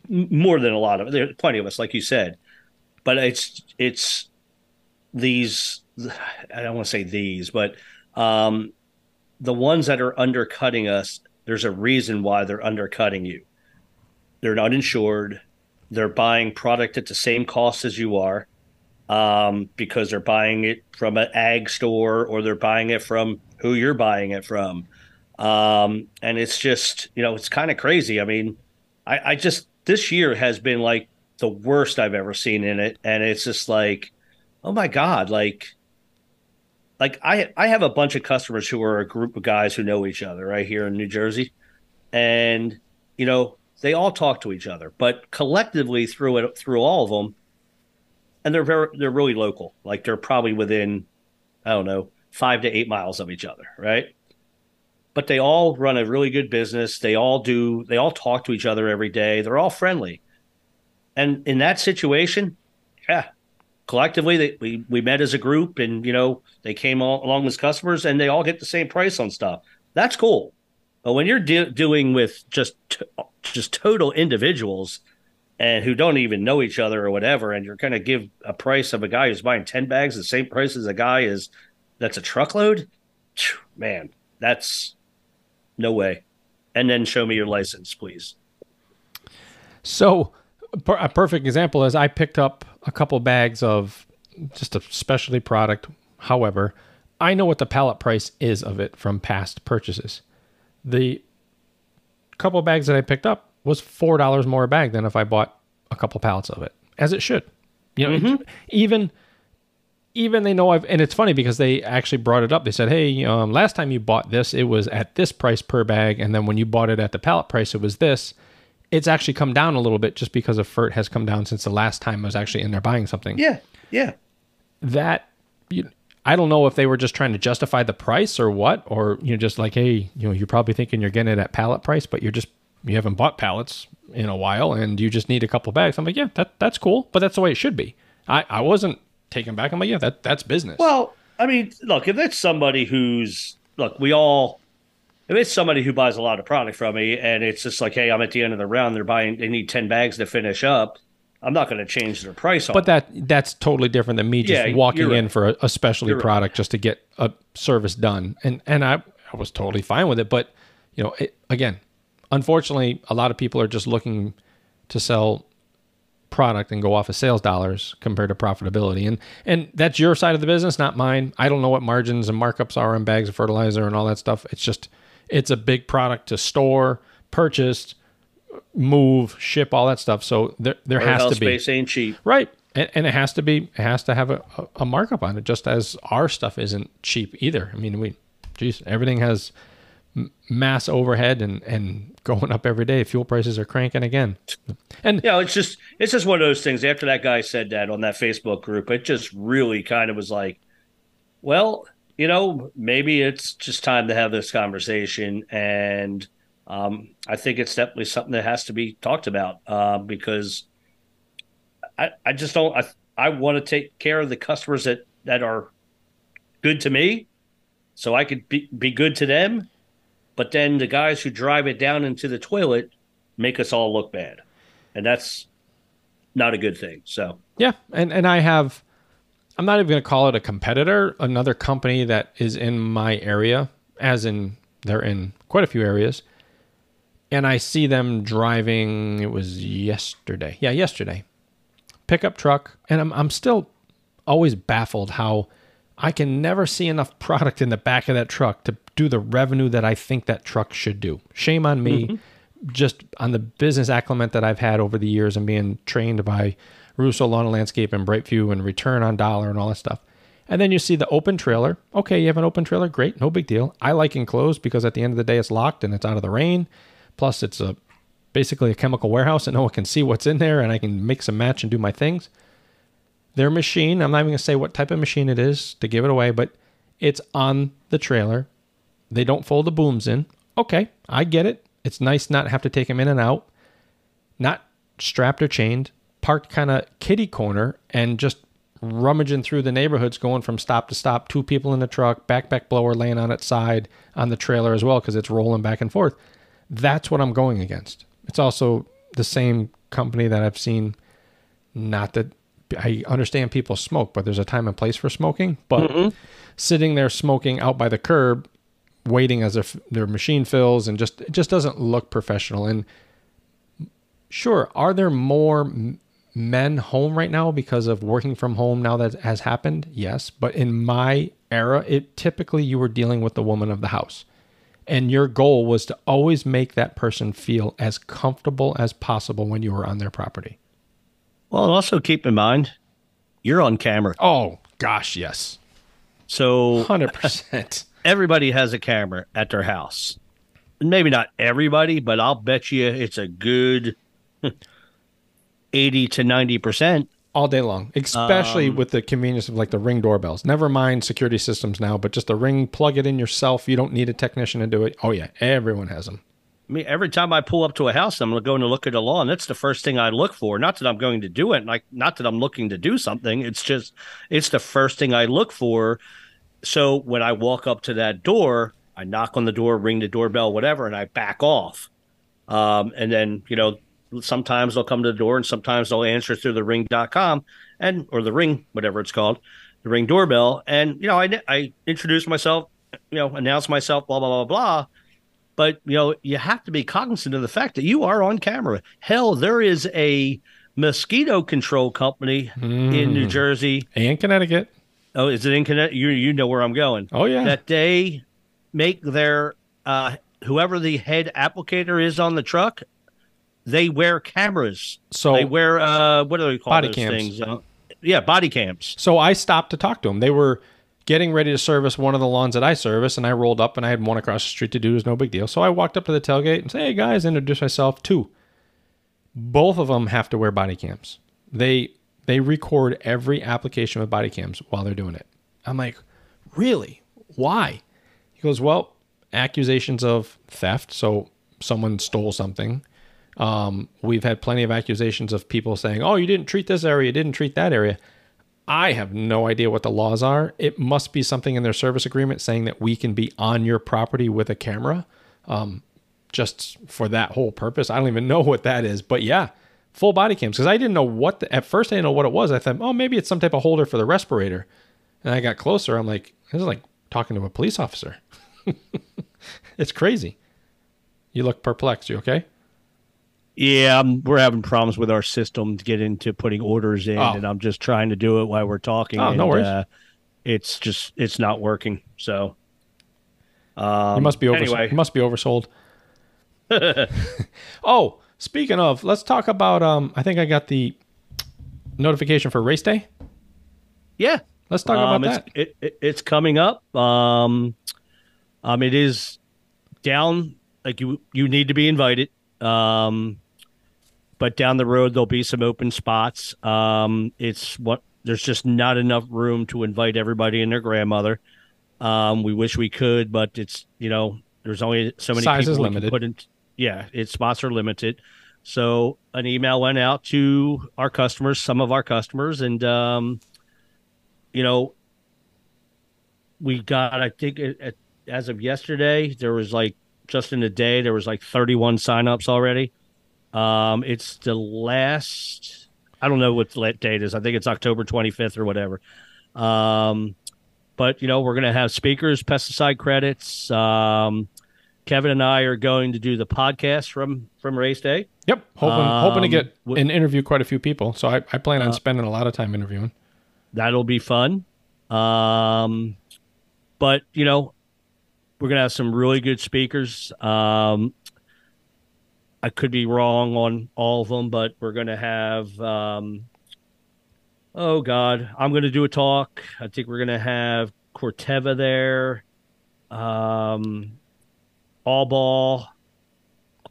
more than a lot of. There's plenty of us, like you said. But it's these. I don't want to say these, but the ones that are undercutting us, there's a reason why they're undercutting you. They're not insured. They're buying product at the same cost as you are because they're buying it from an ag store or they're buying it from who you're buying it from. And it's just, you know, it's kind of crazy. I mean, I just, this year has been like the worst I've ever seen in it. And it's just like, oh my God, like I have a bunch of customers who are a group of guys who know each other right here in New Jersey. And, you know, they all talk to each other, but collectively through all of them, and they're really local. Like they're probably within, I don't know, 5 to 8 miles of each other, right? But they all run a really good business. They all talk to each other every day. They're all friendly. And in that situation, yeah, collectively we met as a group and, you know, they came along as customers and they all get the same price on stuff. That's cool. But when you're doing with just total individuals and who don't even know each other or whatever, and you're going to give a price of a guy who's buying 10 bags the same price as a guy that's a truckload, man, that's no way. And then show me your license, please. So a perfect example is I picked up a couple bags of just a specialty product. However, I know what the pallet price is of it from past purchases. The couple of bags that I picked up was $4 more a bag than if I bought a couple pallets of it, as it should. You know, even they know and it's funny because they actually brought it up. They said, hey, last time you bought this, it was at this price per bag. And then when you bought it at the pallet price, it was this. It's actually come down a little bit just because a FERT has come down since the last time I was actually in there buying something. Yeah. Yeah. That, I don't know if they were just trying to justify the price or what, or, you know, just like, hey, you know, you're probably thinking you're getting it at pallet price, but you haven't bought pallets in a while and you just need a couple bags. I'm like, yeah, that's cool. But that's the way it should be. I wasn't taken back. I'm like, yeah, that's business. Well, I mean, look, if it's somebody if it's somebody who buys a lot of product from me and it's just like, hey, I'm at the end of the round, they need 10 bags to finish up. I'm not going to change their price on it. But that's totally different than me just walking in for a specialty product just to get a service done. And I was totally fine with it. But, you know, again, unfortunately, a lot of people are just looking to sell product and go off of sales dollars compared to profitability. And that's your side of the business, not mine. I don't know what margins and markups are on bags of fertilizer and all that stuff. It's just, it's a big product to store, purchase, move, ship, all that stuff. So there has to be. Warehouse space ain't cheap. Right. And it has to be, it has to have a markup on it, just as our stuff isn't cheap either. I mean, everything has mass overhead and going up every day. Fuel prices are cranking again. And yeah, it's just one of those things. After that guy said that on that Facebook group, it just really kind of was like, well, you know, maybe it's just time to have this conversation. And I think it's definitely something that has to be talked about because I just don't. I want to take care of the customers that are good to me, so I could be good to them. But then the guys who drive it down into the toilet make us all look bad, and that's not a good thing. So yeah, and I'm not even going to call it a competitor. Another company that is in my area, as in they're in quite a few areas, and I see them driving. It was yesterday. Yeah, yesterday. Pickup truck, and I'm still always baffled how I can never see enough product in the back of that truck to do the revenue that I think that truck should do. Shame on me, just on the business acclimate that I've had over the years and being trained by Russo Lawn and Landscape and Brightview and return on dollar and all that stuff. And then you see the open trailer. Okay, you have an open trailer, great, no big deal. I like enclosed because at the end of the day it's locked and it's out of the rain. Plus it's basically a chemical warehouse and no one can see what's in there and I can mix and match and do my things. Their machine, I'm not even going to say what type of machine it is to give it away, but it's on the trailer. They don't fold the booms in. Okay, I get it. It's nice not have to take them in and out. Not strapped or chained. Parked kind of kitty corner and just rummaging through the neighborhoods going from stop to stop. Two people in the truck, backpack blower laying on its side on the trailer as well because it's rolling back and forth. That's what I'm going against. It's also the same company that I've seen, not that I understand people smoke, but there's a time and place for smoking, but sitting there smoking out by the curb, waiting as if their machine fills and it just doesn't look professional. And sure, are there more men home right now because of working from home now that has happened? Yes. But in my era, typically you were dealing with the woman of the house. And your goal was to always make that person feel as comfortable as possible when you were on their property. Well, and also keep in mind, you're on camera. Oh, gosh, yes. So 100%. Everybody has a camera at their house. Maybe not everybody, but I'll bet you it's a good 80 to 90%. All day long, especially with the convenience of like the Ring doorbells. Never mind security systems now, but just the Ring, plug it in yourself. You don't need a technician to do it. Oh, yeah. Everyone has them. I mean, every time I pull up to a house, I'm going to look at a lawn. That's the first thing I look for. Not that I'm going to do it. Like, not that I'm looking to do something. It's just, it's the first thing I look for. So when I walk up to that door, I knock on the door, ring the doorbell, whatever, and I back off. And then, you know, sometimes they'll come to the door and sometimes they'll answer through the Ring.com or the Ring, whatever it's called, the Ring doorbell. And, you know, I introduce myself, you know, announce myself, blah, blah, blah, blah. But, you know, you have to be cognizant of the fact that you are on camera. Hell, there is a mosquito control company in New Jersey. And Connecticut. Oh, is it in Connecticut? You know where I'm going. Oh, yeah. That they make their, whoever the head applicator is on the truck, they wear cameras. So they wear what do they call body those cams. Things? Yeah, body cams. So I stopped to talk to them. They were getting ready to service one of the lawns that I service, and I rolled up and I had one across the street to do. It was no big deal. So I walked up to the tailgate and said, "Hey guys," introduce myself too. Both of them have to wear body cams. They record every application with body cams while they're doing it. I'm like, really? Why? He goes, well, accusations of theft. So someone stole something. We've had plenty of accusations of people saying, oh, you didn't treat this area, you didn't treat that area. I have no idea what the laws are. It must be something in their service agreement saying that we can be on your property with a camera just for that whole purpose. I don't even know what that is, but yeah, full body cams. Because I didn't know at first I didn't know what it was. I thought, oh, maybe it's some type of holder for the respirator. And I got closer. I'm like, this is like talking to a police officer. It's crazy. You look perplexed. You okay? Yeah, we're having problems with our system to get into putting orders in, and I'm just trying to do it while we're talking. Oh, no worries. It's not working. So you must be oversold. Oh, Speaking of, let's talk about, I think I got the notification for race day. Yeah. Let's talk about that. It's coming up. It is down, like you need to be invited. But down the road, there'll be some open spots. There's just not enough room to invite everybody and their grandmother. We wish we could, but it's, there's only so many people we can put in. Yeah, spots are limited. So an email went out to our customers, some of our customers, and we got, I think as of yesterday, there was just in a day, there was 31 signups already. It's the last, I don't know what the date is. I think it's October 25th or whatever. But, we're going to have speakers, pesticide credits. Kevin and I are going to do the podcast from race day. Yep. Hoping to get and interview quite a few people. So I plan on spending a lot of time interviewing. That'll be fun. But, we're going to have some really good speakers. I could be wrong on all of them, but we're going to have, I'm going to do a talk. I think we're going to have Corteva there, All Ball,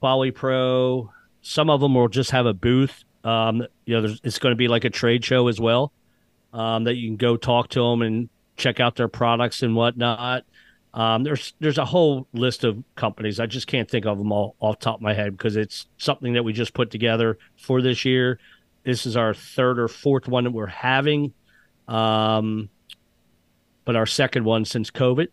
QualiPro. Some of them will just have a booth. It's going to be like a trade show as well, that you can go talk to them and check out their products and whatnot. There's a whole list of companies. I just can't think of them all off the top of my head because it's something that we just put together for this year. This is our third or fourth one that we're having, but our second one since COVID.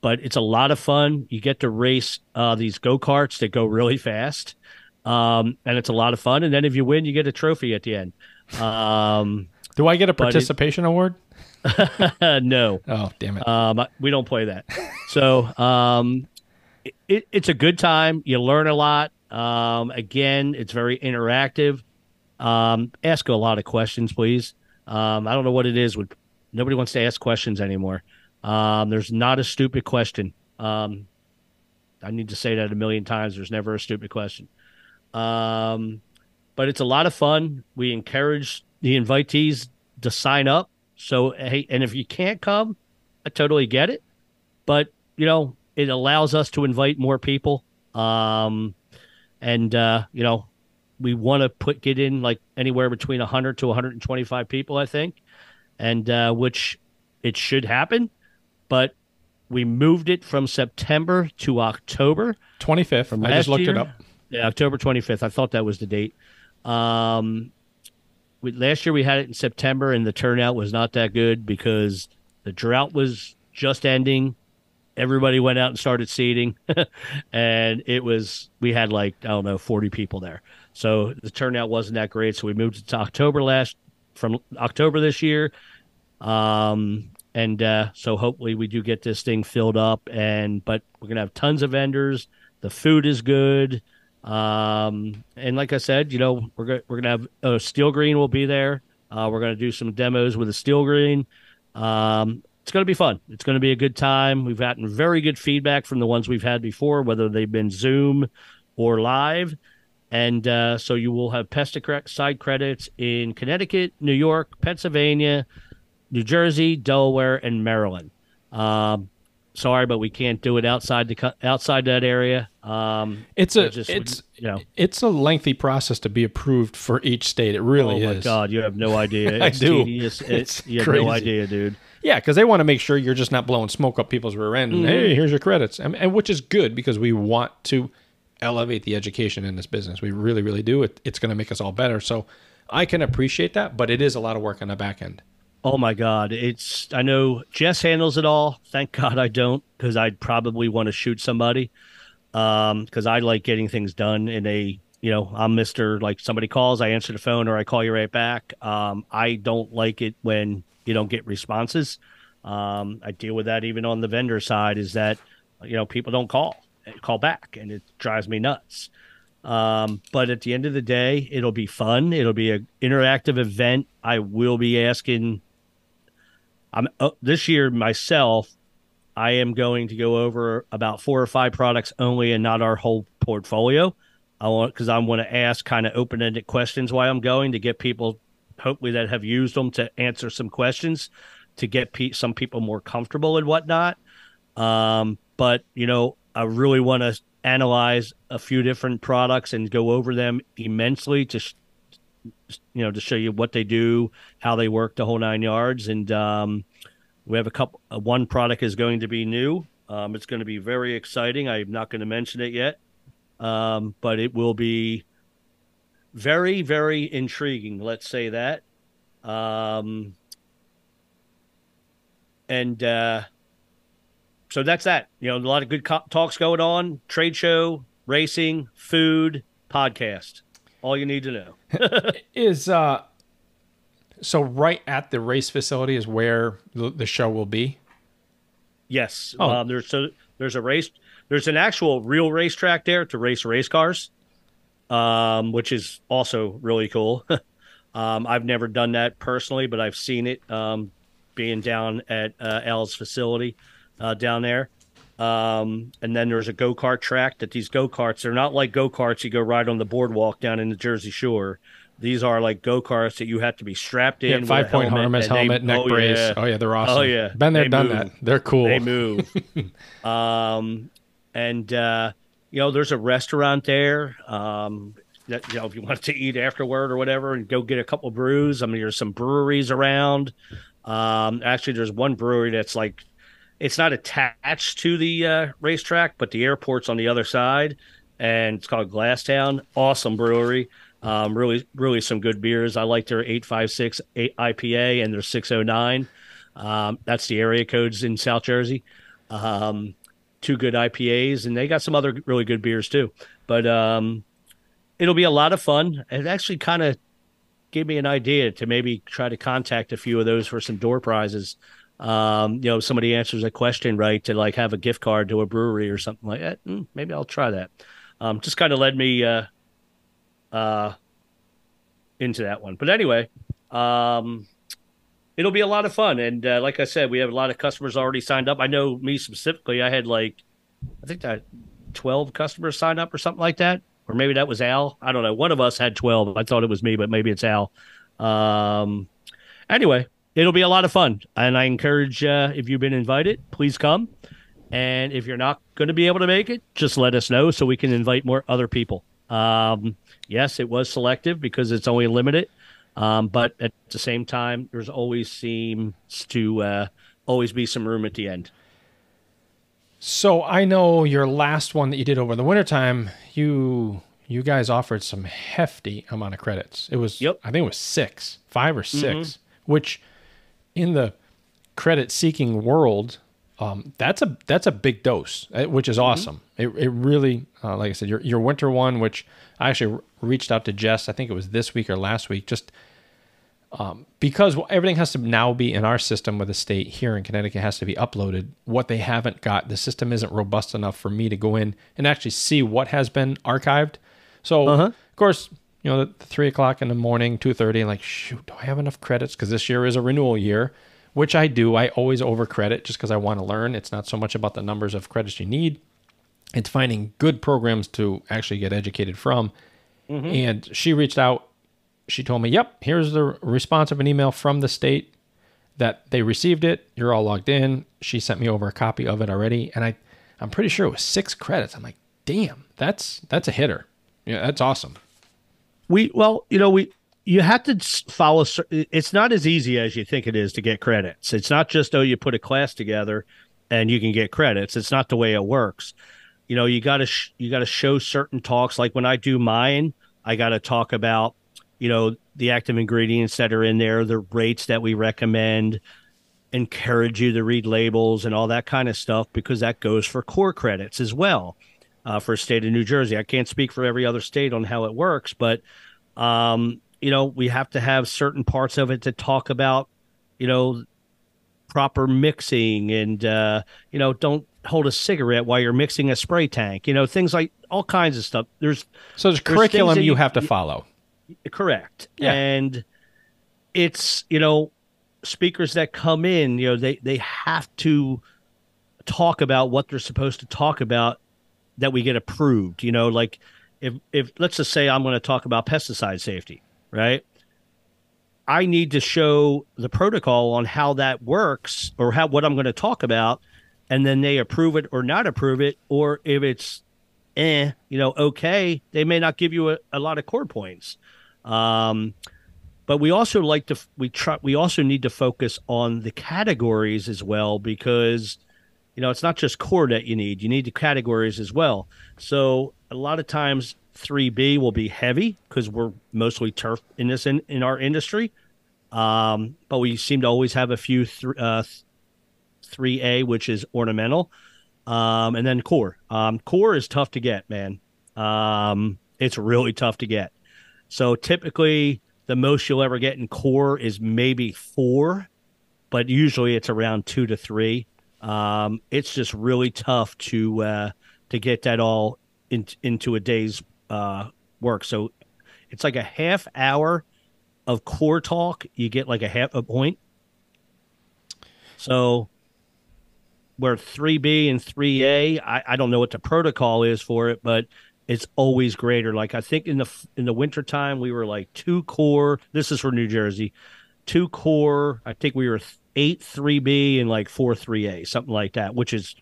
But it's a lot of fun. You get to race these go-karts that go really fast, and it's a lot of fun. And then if you win, you get a trophy at the end. Do I get a participation award? No. Oh, damn it. We don't play that. So it's a good time. You learn a lot. Again, it's very interactive. Ask a lot of questions, please. I don't know what it is. Nobody wants to ask questions anymore. There's not a stupid question. I need to say that a million times. There's never a stupid question. But it's a lot of fun. We encourage the invitees to sign up. So, hey, and if you can't come, I totally get it. But, it allows us to invite more people. We want to get in anywhere between 100 to 125 people, I think, and which it should happen. But we moved it from September to October 25th. From last I just looked year. It up. Yeah, October 25th. I thought that was the date. Last year we had it in September, and the turnout was not that good because the drought was just ending. Everybody went out and started seeding, and we had 40 people there. So the turnout wasn't that great. So we moved it to from October this year. So hopefully we do get this thing filled up, but we're going to have tons of vendors. The food is good. And like I said, we're going to have Steel Green will be there. We're going to do some demos with the Steel Green. It's going to be fun. It's going to be a good time. We've gotten very good feedback from the ones we've had before, whether they've been Zoom or live. And so you will have pesticide credits in Connecticut, New York, Pennsylvania, New Jersey, Delaware, and Maryland. Sorry, but we can't do it outside that area. It's a lengthy process to be approved for each state. It really is. Oh my God, you have no idea. It's tedious. It's you have crazy. No idea, dude. Yeah, because they want to make sure you're just not blowing smoke up people's rear end. And, hey, here's your credits, and which is good because we want to elevate the education in this business. We really, really do. It's going to make us all better. So I can appreciate that, but it is a lot of work on the back end. Oh my God. I know Jess handles it all. Thank God I don't, because I'd probably want to shoot somebody. Because I like getting things done in a, I'm Mr. Somebody calls, I answer the phone, or I call you right back. I don't like it when you don't get responses. I deal with that even on the vendor side, is that, people don't call back, and it drives me nuts. But at the end of the day, it'll be fun. It'll be an interactive event. I will be asking. This year myself, I am going to go over about 4 or 5 products only and not our whole portfolio. because I want to ask kind of open-ended questions while I'm going to get people, hopefully that have used them, to answer some questions to get some people more comfortable and whatnot. But, you know, I really want to analyze a few different products and go over them immensely to, you know, to show you what they do, how they work, the whole nine yards. And we have a couple, one product is going to be new. It's going to be very exciting. I'm not going to mention it yet. But it will be very, very intriguing. Let's say that. So that's that. You know, a lot of good talks going on. Trade show, racing, food, podcast. All you need to know. Is so right at the race facility is where the show will be. Yes. Oh. There's a race. There's an actual real racetrack there to race cars, which is also really cool. I've never done that personally, but I've seen it being down at Al's facility down there. And then there's a go-kart track that these go-karts, they're not like go-karts you go ride on the boardwalk down in the Jersey Shore. These are like go-karts that you have to be strapped in. Yeah, 5-point harness, helmet, neck brace. Yeah. Oh, yeah, they're awesome. Oh, yeah. Been there, done that. They're cool. They move. And, you know, there's a restaurant there that, you know, if you want to eat afterward or whatever and go get a couple brews. I mean, there's some breweries around. Actually, there's one brewery that's like, it's not attached to the racetrack, but the airport's on the other side, and it's called Glass Town. Awesome brewery. Really, really some good beers. I like their 856 IPA and their 609. That's the area codes in South Jersey. Two good IPAs, and they got some other really good beers too. But it'll be a lot of fun. It actually kind of gave me an idea to maybe try to contact a few of those for some door prizes. You know, somebody answers a question right to like have a gift card to a brewery or something like that. Maybe I'll try that. Just kind of led me into that one. But anyway, it'll be a lot of fun. And like I said, we have a lot of customers already signed up. I know me specifically, I had like, I think that 12 customers signed up or something like that. Or maybe that was Al. I don't know. One of us had 12. I thought it was me, but maybe it's Al. Anyway, it'll be a lot of fun. And I encourage, if you've been invited, please come. And if you're not going to be able to make it, just let us know so we can invite more other people. Yes, it was selective because it's only limited. But at the same time, there's always seems to always be some room at the end. So I know your last one that you did over the wintertime, you guys offered some hefty amount of credits. It was, yep. I think it was 5 or 6, which in the credit seeking world, that's a big dose, which is awesome. It really, like I said, your winter one, which I actually reached out to Jess, I think it was this week or last week, just because everything has to now be in our system with the state here in Connecticut has to be uploaded. What they haven't got, the system isn't robust enough for me to go in and actually see what has been archived. So of course, you know, the 3 o'clock in the morning, 2:30, and like, shoot, do I have enough credits? Because this year is a renewal year, which I do. I always overcredit just because I want to learn. It's not so much about the numbers of credits you need. It's finding good programs to actually get educated from. And she reached out. She told me, yep, here's the response of an email from the state that they received it. You're all logged in. She sent me over a copy of it already. And I'm pretty sure it was 6 credits. I'm like, damn, that's a hitter. Yeah, that's awesome. You have to follow. It's not as easy as you think it is to get credits. It's not just, you put a class together and you can get credits. It's not the way it works. You know, you got to show certain talks. Like when I do mine, I got to talk about, you know, the active ingredients that are in there, the rates that we recommend, encourage you to read labels and all that kind of stuff, because that goes for core credits as well for the state of New Jersey. I can't speak for every other state on how it works, but, you know, we have to have certain parts of it to talk about, you know, proper mixing and, you know, don't hold a cigarette while you're mixing a spray tank, you know, things like all kinds of stuff. There's curriculum you have to follow. Correct. Yeah. And it's, you know, speakers that come in, you know, they have to talk about what they're supposed to talk about that we get approved, you know, like if let's just say I'm going to talk about pesticide safety, right? I need to show the protocol on how that works or how what I'm going to talk about, and then they approve it or not approve it, or if it's okay, they may not give you a lot of core points. But we also like to we also need to focus on the categories as well, because it's not just core that you need. You need the categories as well. So a lot of times 3B will be heavy because we're mostly turf in this in our industry. But we seem to always have a few 3A, which is ornamental. And then core. Core is tough to get, man. It's really tough to get. So typically the most you'll ever get in core is maybe 4, but usually it's around 2 to 3. It's just really tough to get that all into a day's work. So it's like a half hour of core talk. You get like a half a point. So where 3B and 3A, I don't know what the protocol is for it, but it's always greater. Like I think in the wintertime, we were like 2 core. This is for New Jersey. 2 core. I think we were 8 3B and like 4 3A, something like that, which is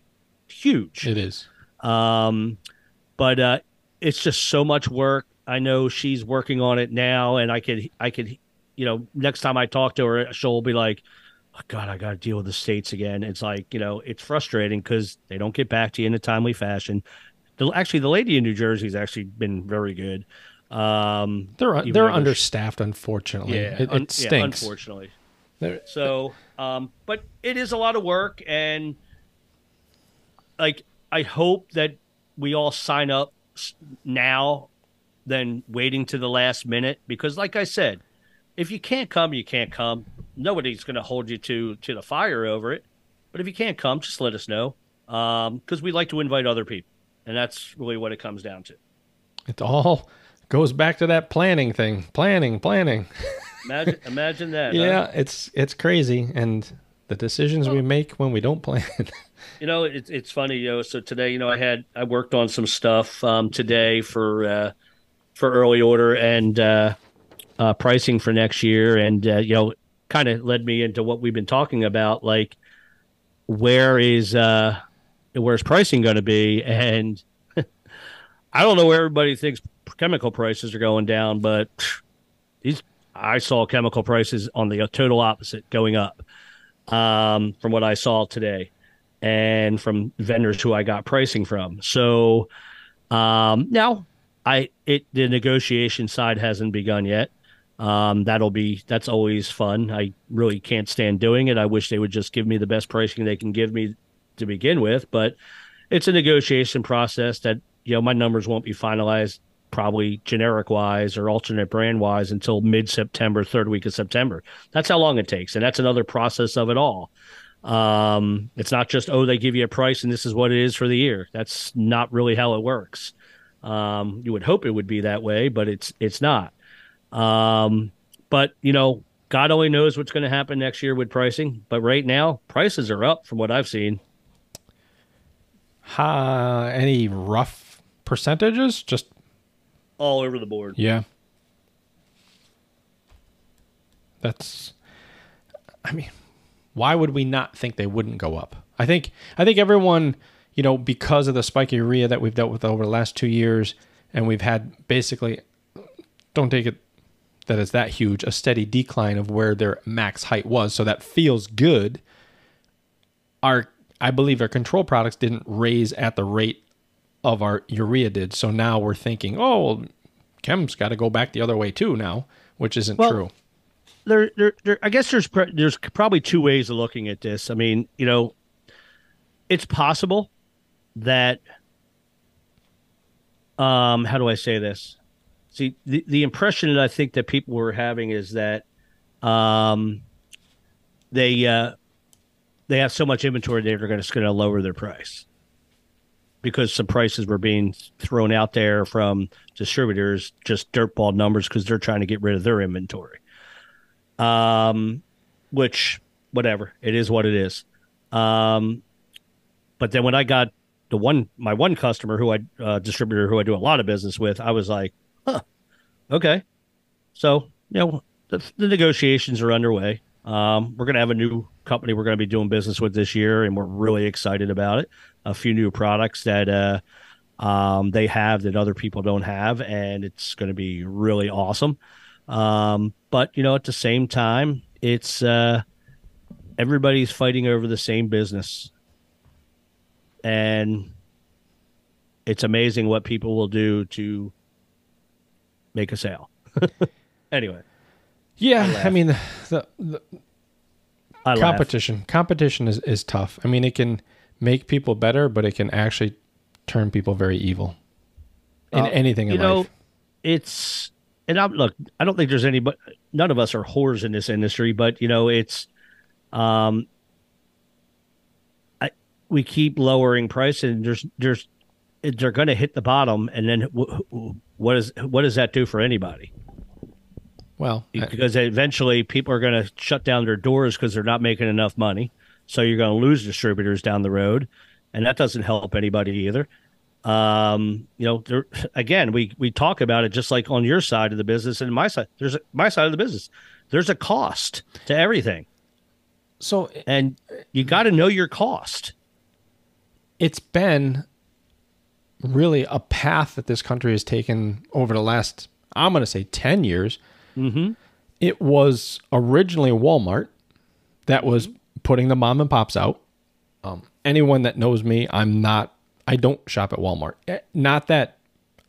huge. It is. But it's just so much work. I know she's working on it now, and I could, next time I talk to her, she'll be like, "Oh God, I got to deal with the states again." It's like, it's frustrating because they don't get back to you in a timely fashion. The lady in New Jersey has actually been very good. They're understaffed, unfortunately. Yeah, it stinks. Yeah, unfortunately. So, but it is a lot of work, and like I hope that we all sign up now than waiting to the last minute, because like I said, if you can't come, you can't come. Nobody's going to hold you to the fire over it. But if you can't come, just let us know, because we like to invite other people, and that's really what it comes down to. It all goes back to that planning thing. Planning. Imagine that. Yeah, huh? It's crazy, and the decisions we make when we don't plan. It's funny, So today, I worked on some stuff today for early order and pricing for next year, and kind of led me into what we've been talking about, like where's pricing going to be, and I don't know where everybody thinks chemical prices are going down, but I saw chemical prices on the total opposite, going up from what I saw today and from vendors who I got pricing from. So now the negotiation side hasn't begun yet. That's always fun. I really can't stand doing it. I wish they would just give me the best pricing they can give me to begin with, but it's a negotiation process that, my numbers won't be finalized probably generic wise or alternate brand wise until mid-September, third week of September. That's how long it takes. And that's another process of it all. It's not just, they give you a price and this is what it is for the year. That's not really how it works. You would hope it would be that way, but it's not. But God only knows what's going to happen next year with pricing. But right now prices are up from what I've seen. Any rough percentages? Just all over the board. Yeah. Why would we not think they wouldn't go up? I think everyone, because of the spike urea that we've dealt with over the last 2 years, and we've had basically, don't take it that it's that huge, a steady decline of where their max height was. So that feels good. I believe our control products didn't raise at the rate of our urea did. So now we're thinking, chem's got to go back the other way too now, which isn't true. I guess there's probably 2 ways of looking at this. It's possible that, how do I say this? See, the impression that I think that people were having is that, they have so much inventory, they're just going to lower their price, because some prices were being thrown out there from distributors, just dirtball numbers, because they're trying to get rid of their inventory. Which, whatever, it is what it is. But then when I got my one customer who I distributor who I do a lot of business with, I was like, huh, okay. So, you know, the negotiations are underway. We're going to have a new company we're going to be doing business with this year, and we're really excited about it. A few new products that they have that other people don't have, and it's going to be really awesome. But, you know, at the same time, it's everybody's fighting over the same business. And it's amazing what people will do to make a sale. Anyway. Yeah, I mean, the competition is tough. I mean, it can make people better, but it can actually turn people very evil in anything in life. It's, and I'm, look, I don't think there's any, but none of us are whores in this industry, but, you know, it's, we keep lowering price, and there's, they're going to hit the bottom. And then what does that do for anybody? Well, because eventually people are going to shut down their doors because they're not making enough money. So you're going to lose distributors down the road, and that doesn't help anybody either. You know, there, again, we talk about it just like on your side of the business and my side. There's my side of the business. There's a cost to everything. So, and you got to know your cost. It's been really a path that this country has taken over the last, I'm going to say 10 years. Mm-hmm. It was originally Walmart that was putting the mom and pops out. Anyone that knows me, I don't shop at Walmart. Not that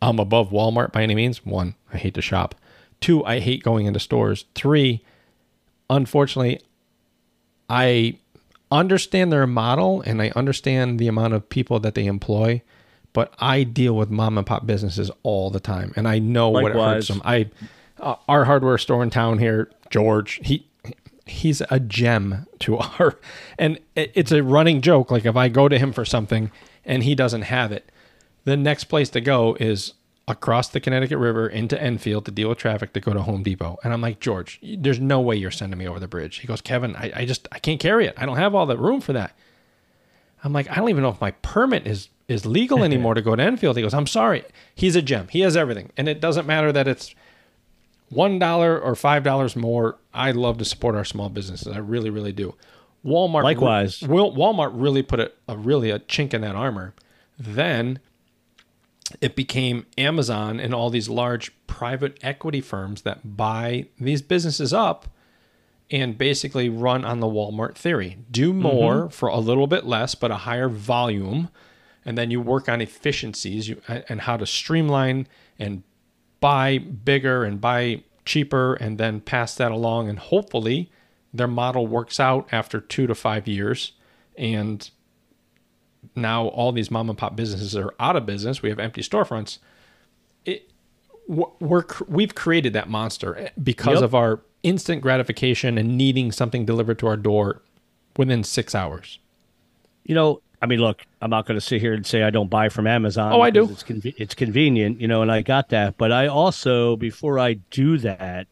I'm above Walmart by any means. 1, I hate to shop. 2, I hate going into stores. 3, unfortunately, I understand their model and I understand the amount of people that they employ, but I deal with mom and pop businesses all the time, and I know Likewise. What it hurts them. Our hardware store in town here, George, he's a gem to our, and it's a running joke. Like if I go to him for something and he doesn't have it, the next place to go is across the Connecticut River into Enfield to deal with traffic to go to Home Depot. And I'm like, George, there's no way you're sending me over the bridge. He goes, Kevin, I can't carry it. I don't have all the room for that. I'm like, I don't even know if my permit is legal anymore to go to Enfield. He goes, I'm sorry. He's a gem. He has everything. And it doesn't matter that it's $1 or $5 more. I love to support our small businesses. I really, really do. Walmart likewise. Walmart really put a chink in that armor. Then it became Amazon and all these large private equity firms that buy these businesses up and basically run on the Walmart theory. Do more mm-hmm. for a little bit less, but a higher volume. And then you work on efficiencies and how to streamline and buy bigger and buy cheaper and then pass that along. And hopefully their model works out after 2 to 5 years. And now all these mom and pop businesses are out of business. We have empty storefronts. We've created that monster because of our instant gratification and needing something delivered to our door within 6 hours. You know, I mean, look, I'm not going to sit here and say I don't buy from Amazon. Oh, I do. It's convenient, you know, and I got that. But I also, before I do that,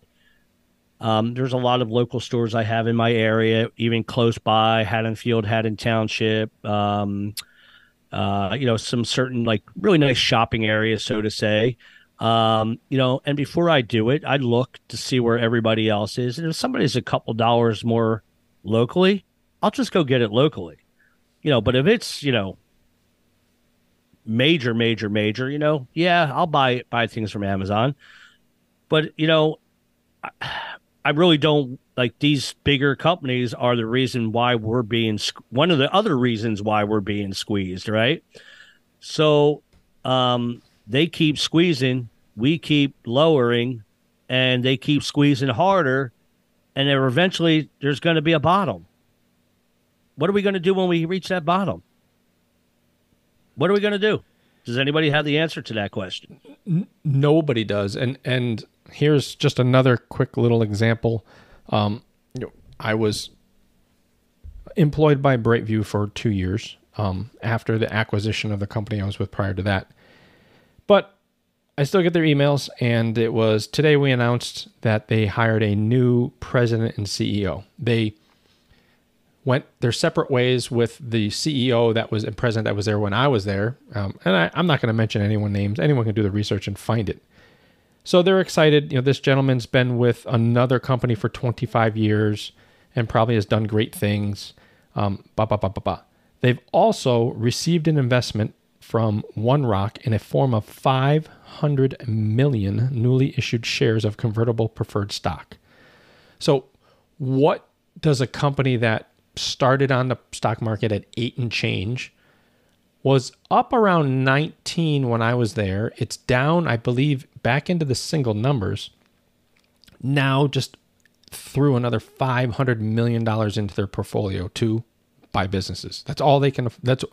there's a lot of local stores I have in my area, even close by, Haddonfield, Haddon Township, you know, some certain like really nice shopping areas, so to say. You know, and before I do it, I look to see where everybody else is. And if somebody's a couple dollars more locally, I'll just go get it locally. You know, but if it's, you know, major, you know, yeah, I'll buy things from Amazon. But, you know, I really don't like these bigger companies are the reason why we're being one of the other reasons why we're being squeezed. Right. So they keep squeezing. We keep lowering and they keep squeezing harder. And then eventually there's going to be a bottom. What are we going to do when we reach that bottom? What are we going to do? Does anybody have the answer to that question? Nobody does. And here's just another quick little example. I was employed by Brightview for 2 years after the acquisition of the company I was with prior to that. But I still get their emails, and it was today we announced that they hired a new president and CEO. They went their separate ways with the CEO that was present, that was there when I was there. And I'm not going to mention anyone's names. Anyone can do the research and find it. So they're excited. You know, this gentleman's been with another company for 25 years and probably has done great things. They've also received an investment from One Rock in a form of 500 million newly issued shares of convertible preferred stock. So what does a company that started on the stock market at 8 and change, was up around 19 when I was there. It's down, I believe, back into the single numbers. Now just threw another $500 million into their portfolio to buy businesses. That's all they can. That's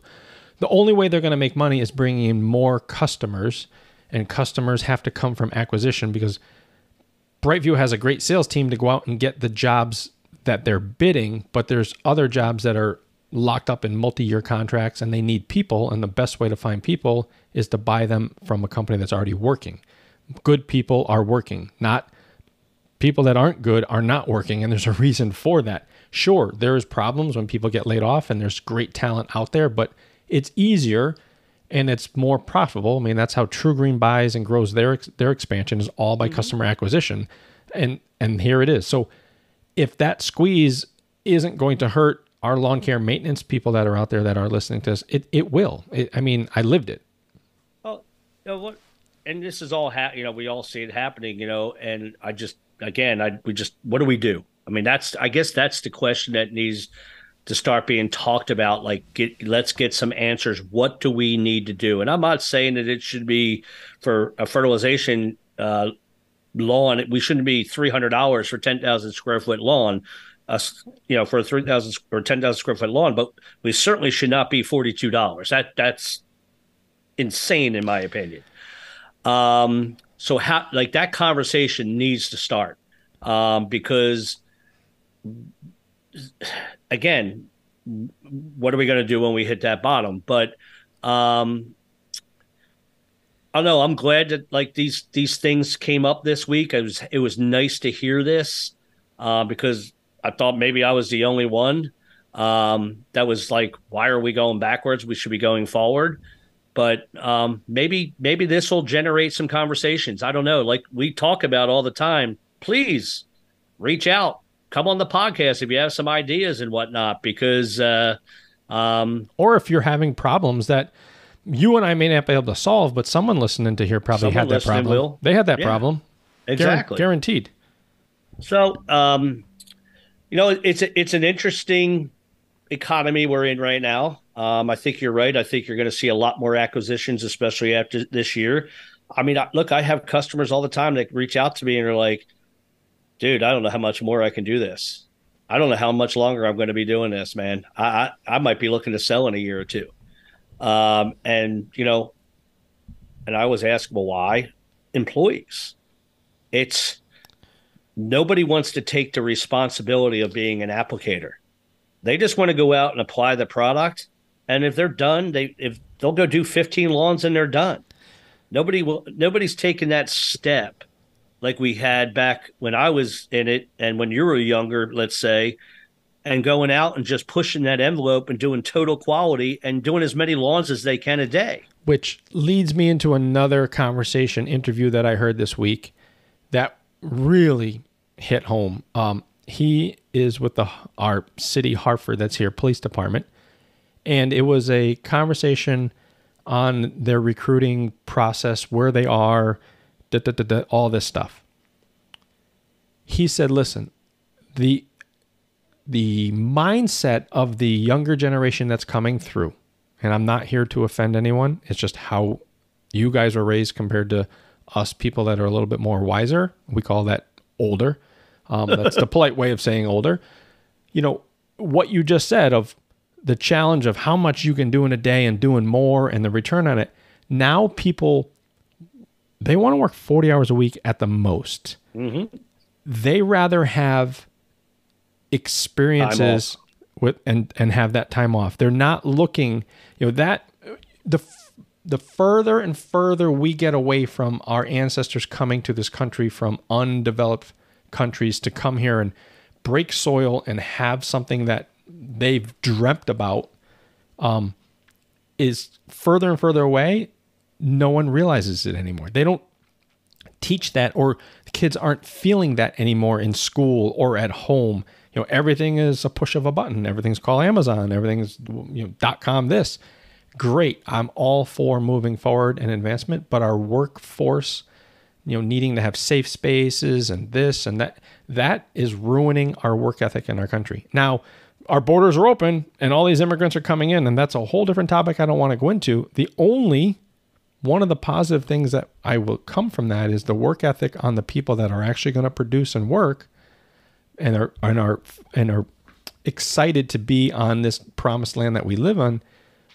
the only way they're going to make money is bringing in more customers, and customers have to come from acquisition because Brightview has a great sales team to go out and get the jobs that they're bidding, but there's other jobs that are locked up in multi-year contracts and they need people, and the best way to find people is to buy them from a company that's already working. Good people are working, not people that aren't good are not working, and there's a reason for that. Sure, there's problems when people get laid off and there's great talent out there, but it's easier and it's more profitable. I mean, that's how True Green buys and grows their expansion, is all by customer acquisition. And here it is. So if that squeeze isn't going to hurt our lawn care maintenance people that are out there that are listening to us, it will. I mean, I lived it. Well, you know, look, and this is all, you know, we all see it happening, you know, and I just, again, we just, what do we do? I mean, that's, I guess that's the question that needs to start being talked about. Like, let's get some answers. What do we need to do? And I'm not saying that it should be for a fertilization lawn. We shouldn't be $300 for 10,000 square foot lawn. You know, for a 3,000 or 10,000 square foot lawn, but we certainly should not be $42. That's insane, in my opinion. So how, like, that conversation needs to start, because again, what are we going to do when we hit that bottom? But I don't know. I'm glad that, like, these things came up this week. It was nice to hear this, because I thought maybe I was the only one that was like, why are we going backwards? We should be going forward. But maybe this will generate some conversations. I don't know. Like we talk about all the time, please reach out. Come on the podcast if you have some ideas and whatnot, because or if you're having problems that you and I may not be able to solve, but someone listening to here probably had that problem. They had that problem. Exactly. Guaranteed. So, you know, it's an interesting economy we're in right now. I think you're right. I think you're going to see a lot more acquisitions, especially after this year. I mean, look, I have customers all the time that reach out to me and are like, dude, I don't know how much more I can do this. I don't know how much longer I'm going to be doing this, man. I might be looking to sell in a year or two. And, you know, and I was asked, well, why? Employees. It's... Nobody wants to take the responsibility of being an applicator. They just want to go out and apply the product. And if they're done, they'll go do 15 lawns and they're done. Nobody's taken that step like we had back when I was in it and when you were younger, let's say, and going out and just pushing that envelope and doing total quality and doing as many lawns as they can a day. Which leads me into another interview that I heard this week that really hit home. He is with our city Hartford, that's here, police department, and it was a conversation on their recruiting process, where they are, all this stuff. He said, listen, the mindset of the younger generation that's coming through, and I'm not here to offend anyone, it's just how you guys were raised compared to us people that are a little bit more wiser. We call that older. That's the polite way of saying older. You know, what you just said of the challenge of how much you can do in a day and doing more and the return on it. Now people, they want to work 40 hours a week at the most. Mm-hmm. They rather have experiences with and have that time off. They're not looking, you know, that the further and further we get away from our ancestors coming to this country from undeveloped countries to come here and break soil and have something that they've dreamt about is further and further away. No one realizes it anymore. They don't teach that, or the kids aren't feeling that anymore in school or at home. You know, everything is a push of a button. Everything's called Amazon. Everything's, you know, .com this. Great. I'm all for moving forward and advancement, but our workforce, you know, needing to have safe spaces and this and that, that is ruining our work ethic in our country. Now, our borders are open and all these immigrants are coming in, and that's a whole different topic I don't want to go into. The only one of the positive things that I will come from that is the work ethic on the people that are actually going to produce and work and are excited to be on this promised land that we live on.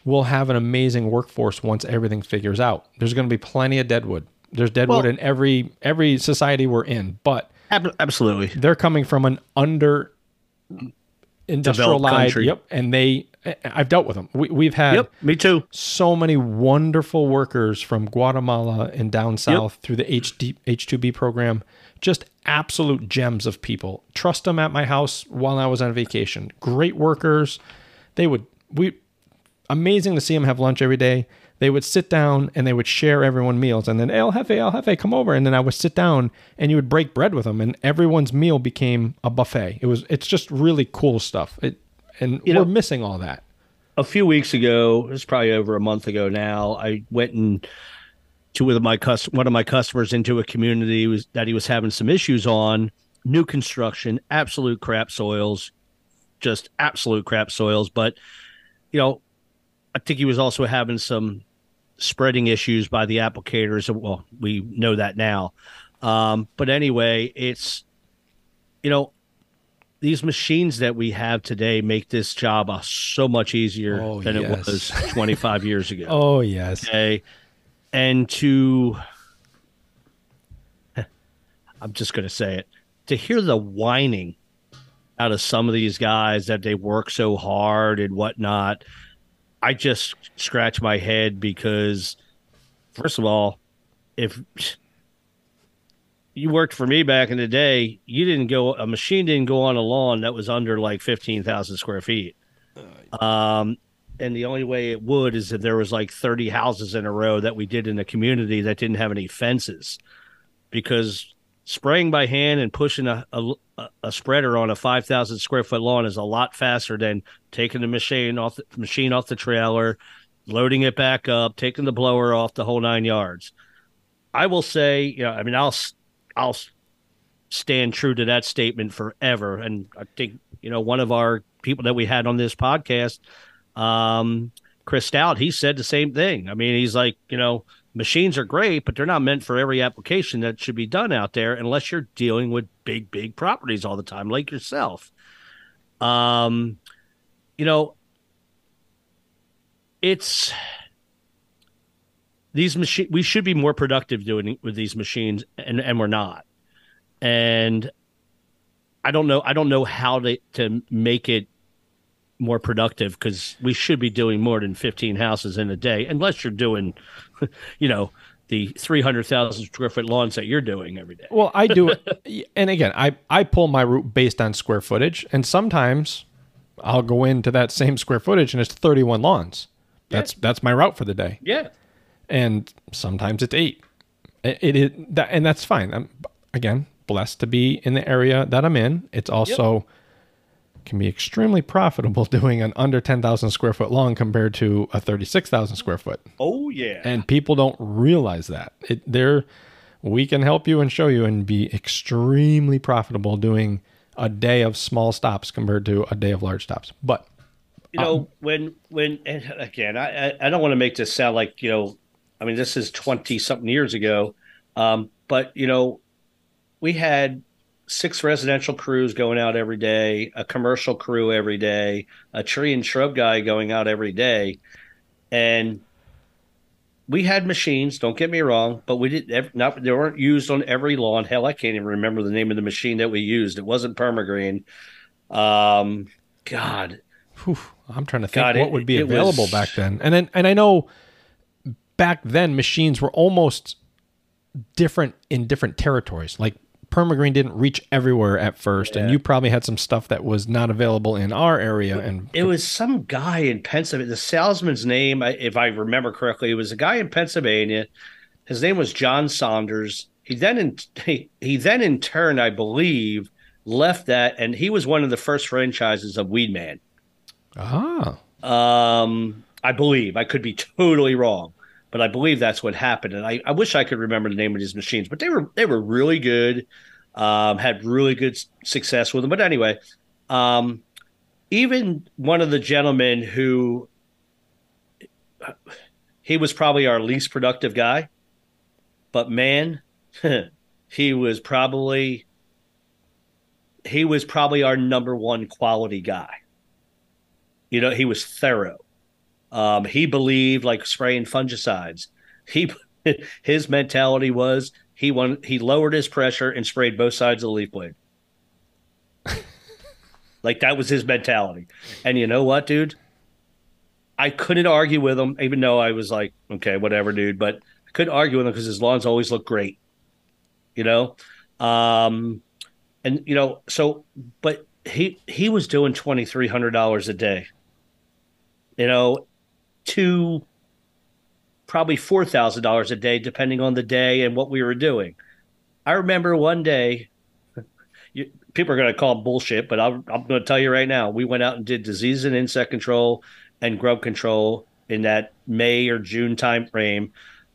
We'll have an amazing workforce once everything figures out. There's going to be plenty of deadwood. There's deadwood in every society we're in, but absolutely, they're coming from an under-industrialized country. Yep, and I've dealt with them. We've had me too. So many wonderful workers from Guatemala and down south through the H2B program. Just absolute gems of people. Trust them at my house while I was on vacation. Great workers. Amazing to see them have lunch every day. They would sit down and they would share everyone meals, and then, hey, El Jefe, come over. And then I would sit down and you would break bread with them, and everyone's meal became a buffet. It's just really cool stuff. We're missing all that. A few weeks ago, it was probably over a month ago now, I went one of my customers into a community that he was having some issues on. New construction, absolute crap soils, But, you know, I think he was also having some spreading issues by the applicators. Well, we know that now. But anyway, it's, you know, these machines that we have today make this job so much easier than it was 25 years ago. Oh, yes. Okay. And I'm just going to say it, to hear the whining out of some of these guys that they work so hard and whatnot, I just scratch my head because, first of all, if you worked for me back in the day, a machine didn't go on a lawn that was under like 15,000 square feet. And the only way it would is if there was like 30 houses in a row that we did in a community that didn't have any fences, because spraying by hand and pushing a spreader on a 5,000 square foot lawn is a lot faster than taking the machine off the trailer, loading it back up, taking the blower off, the whole 9 yards. I will say, you know, I mean, I'll stand true to that statement forever. And I think, you know, one of our people that we had on this podcast, Chris Stout, he said the same thing. I mean, he's like, you know, machines are great, but they're not meant for every application that should be done out there unless you're dealing with big, big properties all the time, like yourself. You know, it's these machines. We should be more productive doing with these machines, and we're not. And I don't know how to make it more productive, because we should be doing more than 15 houses in a day, unless you're doing, you know, the 300,000 square foot lawns that you're doing every day. Well, I do it. And again, I pull my route based on square footage, and sometimes I'll go into that same square footage and it's 31 lawns. That's my route for the day. Yeah. And sometimes it's 8. And that's fine. I'm, again, blessed to be in the area that I'm in. It's also... can be extremely profitable doing an under 10,000 square foot lawn compared to a 36,000 square foot. Oh yeah. And people don't realize that. We can help you and show you and be extremely profitable doing a day of small stops compared to a day of large stops. But you know, when and again, I don't want to make this sound like, you know, I mean, this is 20 something years ago. But you know, we had 6 residential crews going out every day, a commercial crew every day, a tree and shrub guy going out every day. And we had machines, don't get me wrong, but they weren't used on every lawn. Hell, I can't even remember the name of the machine that we used. It wasn't Permagreen. God. Whew, I'm trying to think what would be available back then. And I know back then machines were almost different in different territories. Like Permagreen didn't reach everywhere at first, and you probably had some stuff that was not available in our area. And it was some guy in Pennsylvania. The salesman's name, if I remember correctly, it was a guy in Pennsylvania. His name was John Saunders. He then in turn, I believe, left that, and he was one of the first franchises of Weedman. Ah. I believe. I could be totally wrong, but I believe that's what happened. And I wish I could remember the name of these machines, but they were really good, had really good success with them. But anyway, even one of the gentlemen who he was probably our least productive guy, but man, he was probably our number one quality guy. You know, he was thorough. He believed, like spraying fungicides, his mentality was he lowered his pressure and sprayed both sides of the leaf blade. Like, that was his mentality. And you know what, dude? I couldn't argue with him, even though I was like, okay, whatever, dude. But I couldn't argue with him because his lawns always look great, you know? And, you know, so, but he was doing $2,300 a day, you know, to probably $4,000 a day, depending on the day and what we were doing. I remember one day, people are going to call it bullshit, but I'm going to tell you right now, we went out and did disease and insect control and grub control in that May or June time frame.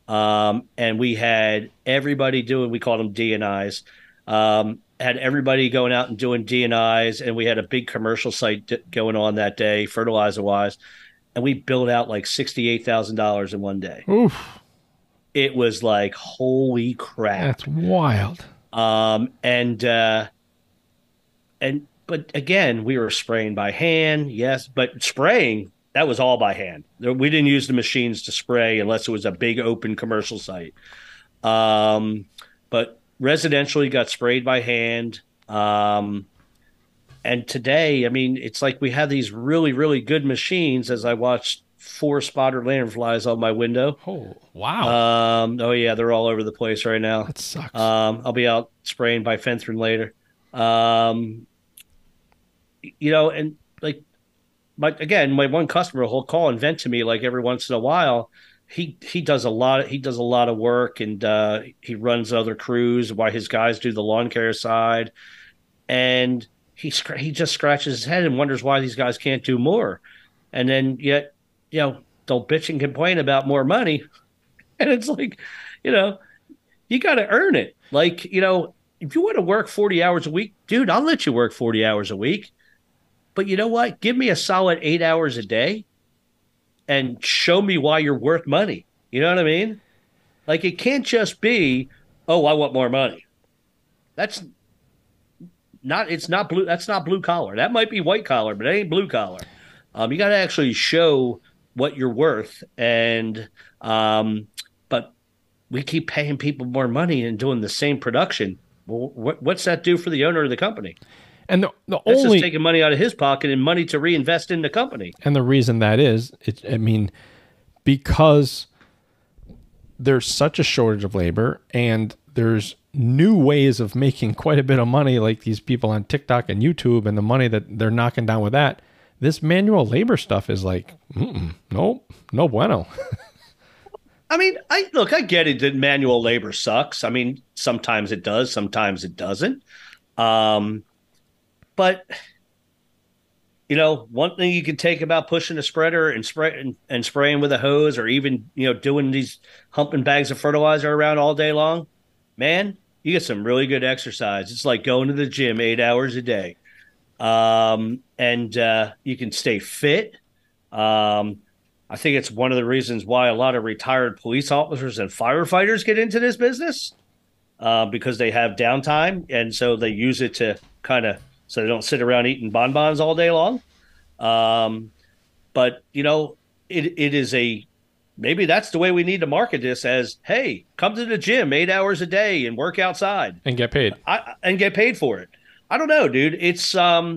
And we had everybody doing, we called them DNIs, had everybody going out and doing DNIs, and we had a big commercial site going on that day, fertilizer-wise. And we billed out like $68,000 in one day. Oof. It was like, holy crap. That's wild. But again, we were spraying by hand. Yes. But spraying, that was all by hand. We didn't use the machines to spray unless it was a big open commercial site. But residentially got sprayed by hand. And today, I mean, it's like we have these really, really good machines. As I watched 4 spotted lanternflies on my window. Oh, wow. Oh, yeah, they're all over the place right now. That sucks. I'll be out spraying by bifenthrin later. You know, and like, again, my one customer will call and vent to me like every once in a while. He does a lot of work, and he runs other crews while his guys do the lawn care side, and he just scratches his head and wonders why these guys can't do more. And then yet, you know, they'll bitch and complain about more money. And it's like, you know, you got to earn it. Like, you know, if you want to work 40 hours a week, dude, I'll let you work 40 hours a week. But you know what? Give me a solid 8 hours a day and show me why you're worth money. You know what I mean? Like, it can't just be, oh, I want more money. That's not blue collar. That might be white collar, but it ain't blue collar. You got to actually show what you're worth. And but we keep paying people more money and doing the same production. Well, what's that do for the owner of the company? And that's only just taking money out of his pocket and money to reinvest in the company. And the reason that is, because there's such a shortage of labor, and there's new ways of making quite a bit of money, like these people on TikTok and YouTube, and the money that they're knocking down with that. This manual labor stuff is like, no bueno. I mean, I get it that manual labor sucks. I mean, sometimes it does, sometimes it doesn't. But you know, one thing you can take about pushing a spreader and spraying with a hose, or even, you know, doing these humping bags of fertilizer around all day long, man, you get some really good exercise. It's like going to the gym 8 hours a day. And you can stay fit. I think it's one of the reasons why a lot of retired police officers and firefighters get into this business, because they have downtime. And so they use it to so they don't sit around eating bonbons all day long. But, you know, it is a, maybe that's the way we need to market this, as, hey, come to the gym 8 hours a day and work outside. And get paid. And get paid for it. I don't know, dude. It's, I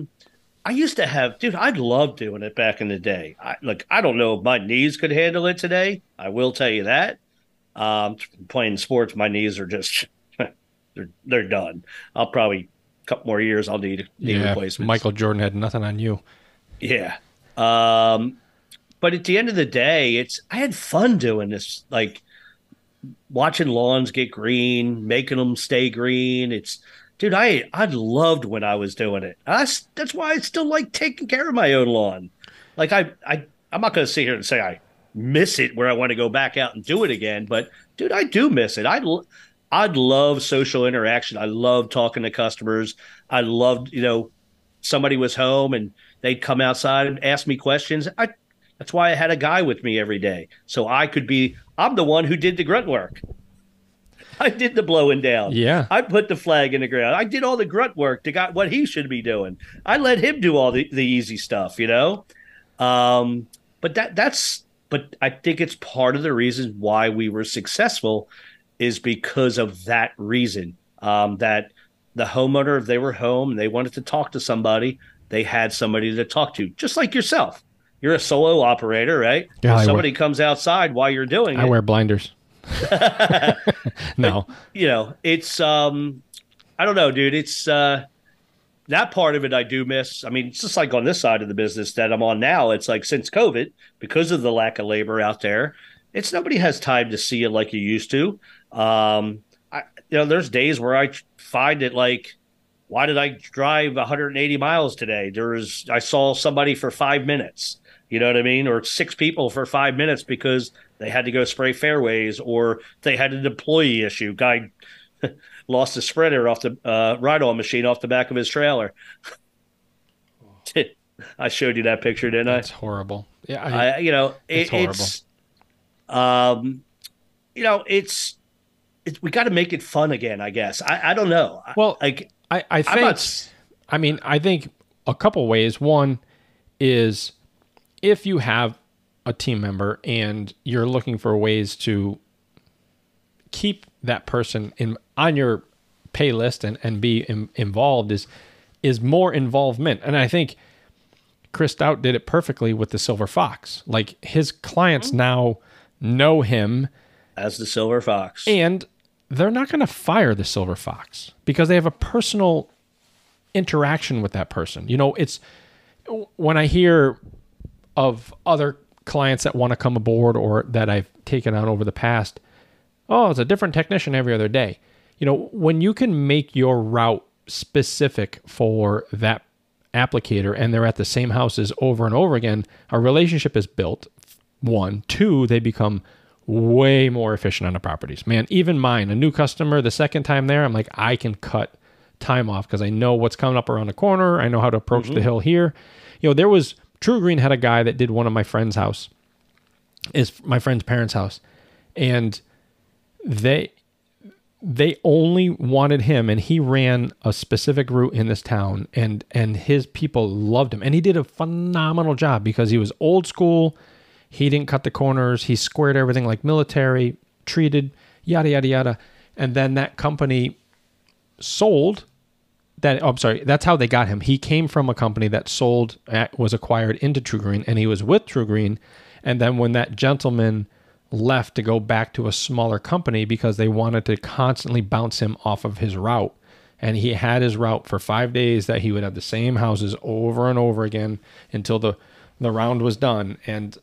used to have, dude, I loved doing it back in the day. I don't know if my knees could handle it today. I will tell you that. Playing sports, my knees are just they're done. I'll probably a couple more years. I'll need replacements. Michael Jordan had nothing on you. Yeah. But at the end of the day, I had fun doing this, like watching lawns get green, making them stay green. Dude, I loved when I was doing it. That's why I still like taking care of my own lawn. Like I'm not going to sit here and say I miss it where I want to go back out and do it again. But dude, I do miss it. I'd love social interaction. I love talking to customers. I loved, somebody was home and they'd come outside and ask me questions. That's why I had a guy with me every day. So I'm the one who did the grunt work. I did the blowing down. Yeah. I put the flag in the ground. I did all the grunt work to got what he should be doing. I let him do all the easy stuff, But I think it's part of the reason why we were successful is because of that reason, that the homeowner, if they were home and they wanted to talk to somebody, they had somebody to talk to, just like yourself. You're a solo operator, right? Yeah, somebody comes outside while you're doing it. I wear blinders. No. But, it's, I don't know, dude. It's that part of it I do miss. I mean, it's just like on this side of the business that I'm on now. It's like since COVID, because of the lack of labor out there, it's nobody has time to see it like you used to. There's days where I find it like, why did I drive 180 miles today? I saw somebody for 5 minutes, you know what I mean? Or 6 people for 5 minutes because they had to go spray fairways or they had an employee issue. Guy lost a spreader off the ride-on machine off the back of his trailer. I showed you that picture, didn't I? That's horrible. Yeah, it's horrible. It's we got to make it fun again, I guess. I don't know. Well, I think a couple ways. One is if you have a team member and you're looking for ways to keep that person on your pay list and be involved is more involvement. And I think Chris Stout did it perfectly with the Silver Fox. Like his clients now know him as the Silver Fox. And they're not going to fire the Silver Fox because they have a personal interaction with that person. It's when I hear of other clients that want to come aboard or that I've taken on over the past, oh, it's a different technician every other day. When you can make your route specific for that applicator and they're at the same houses over and over again, a relationship is built. 1, 2, they become way more efficient on the properties. Man, even mine, a new customer, the second time there, I'm like, I can cut time off because I know what's coming up around the corner. I know how to approach the hill here. There was True Green had a guy that did one of my friend's house, is my friend's parents' house. And they only wanted him, and he ran a specific route in this town, and his people loved him. And he did a phenomenal job because he was old school. He didn't cut the corners. He squared everything like military, treated, yada, yada, yada. And then that company sold that. Oh, I'm sorry. That's how they got him. He came from a company that was acquired into True Green, and he was with True Green. And then when that gentleman left to go back to a smaller company because they wanted to constantly bounce him off of his route. And he had his route for 5 days that he would have the same houses over and over again until the round was done. And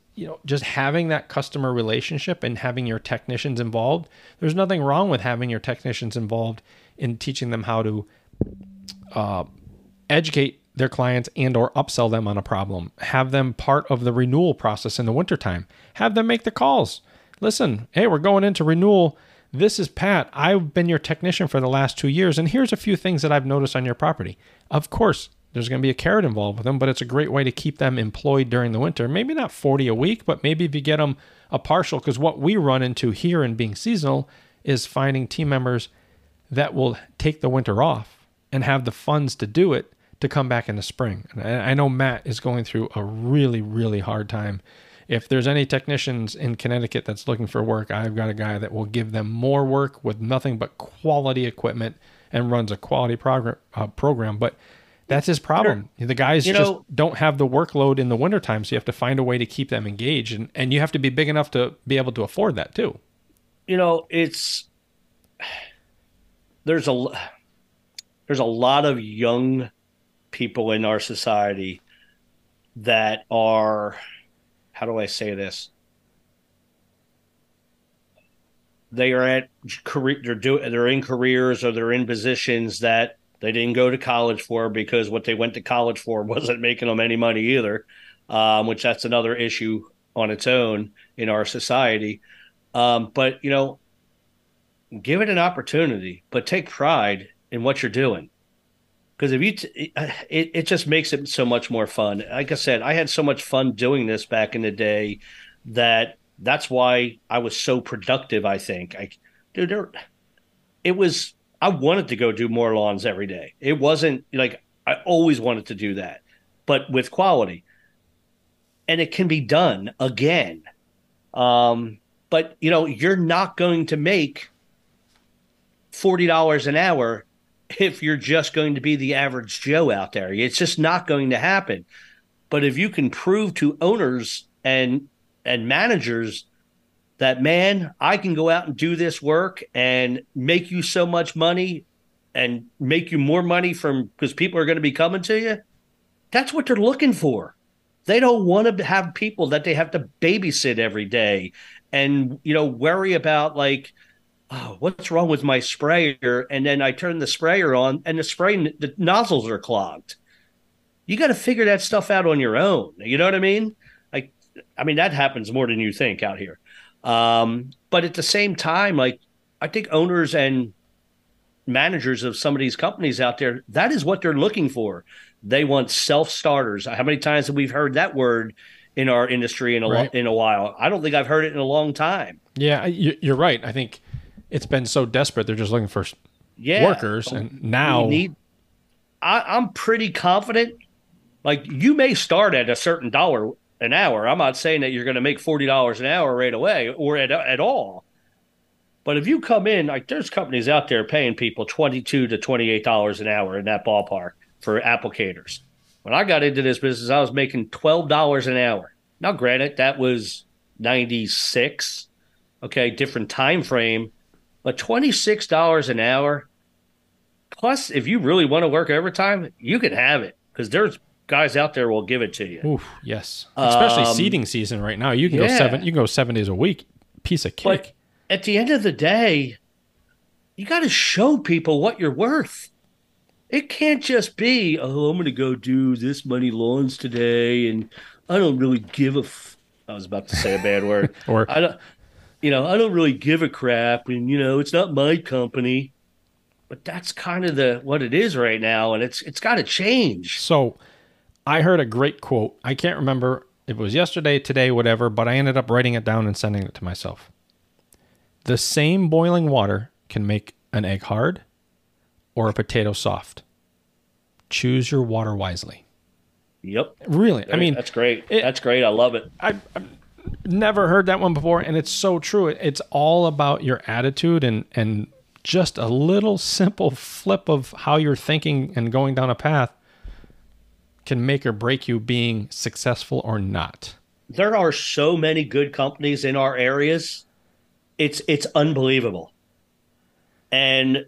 just having that customer relationship and having your technicians involved, there's nothing wrong with having your technicians involved in teaching them how to educate their clients and or upsell them on a problem. Have them part of the renewal process in the wintertime. Have them make the calls. Listen, hey, we're going into renewal. This is Pat. I've been your technician for the last 2 years, and here's a few things that I've noticed on your property. Of course, there's going to be a carrot involved with them, but it's a great way to keep them employed during the winter. Maybe not 40 a week, but maybe if you get them a partial, because what we run into here in being seasonal is finding team members that will take the winter off and have the funds to do it to come back in the spring. And I know Matt is going through a really, really hard time. If there's any technicians in Connecticut that's looking for work, I've got a guy that will give them more work with nothing but quality equipment and runs a quality program. But that's his problem. The guys just don't have the workload in the wintertime, so you have to find a way to keep them engaged, and you have to be big enough to be able to afford that too. It's there's a lot of young people in our society that are, how do I say this? They are at career, they're in careers or they're in positions that they didn't go to college for, because what they went to college for wasn't making them any money either, which that's another issue on its own in our society. But, you know, give it an opportunity, but take pride in what you're doing. Because if you, it just makes it so much more fun. Like I said, I had so much fun doing this back in the day that that's why I was so productive. I think I wanted to go do more lawns every day. It wasn't like I always wanted to do that, but with quality, and it can be done again. But you know, you're not going to make $40 an hour if you're just going to be the average Joe out there. It's just not going to happen. But if you can prove to owners and managers that, man, I can go out and do this work and make you so much money and make you more money from, because people are going to be coming to you. That's what they're looking for. They don't want to have people that they have to babysit every day and, you know, worry about like, oh, what's wrong with my sprayer? And then I turn the sprayer on and the nozzles are clogged. You got to figure that stuff out on your own. You know what I mean? Like, I mean, that happens more than you think out here. But at the same time, like, I think owners and managers of some of these companies out there, that is what they're looking for. They want self-starters. How many times have we heard that word in our industry in a while? I don't think I've heard it in a long time. Yeah, you're right. I think it's been so desperate. They're just looking for workers. And now I'm pretty confident. Like, you may start at a certain dollar an hour. I'm not saying that you're going to make $40 an hour right away or at all. But if you come in, like, there's companies out there paying people $22 to $28 an hour in that ballpark for applicators. When I got into this business, I was making $12 an hour. Now, granted, that was 96. Okay, different time frame. But $26 an hour, plus if you really want to work overtime, you can have it, because there's guys out there will give it to you. Oof, yes, especially seeding season right now. You can go 7 days a week. Piece of cake. But at the end of the day, you got to show people what you're worth. It can't just be, oh, I'm going to go do this many lawns today, and I don't really give a. I was about to say a bad word. Or I don't. You know, I don't really give a crap, and, you know, it's not my company. But that's kind of what it is right now, and it's got to change. So I heard a great quote. I can't remember if it was yesterday, today, whatever, but I ended up writing it down and sending it to myself. The same boiling water can make an egg hard or a potato soft. Choose your water wisely. Yep. Really. I mean, that's great. That's great. I love it. Never heard that one before, and it's so true. It's all about your attitude and just a little simple flip of how you're thinking and going down a path can make or break you being successful or not. There are so many good companies in our areas. It's unbelievable. And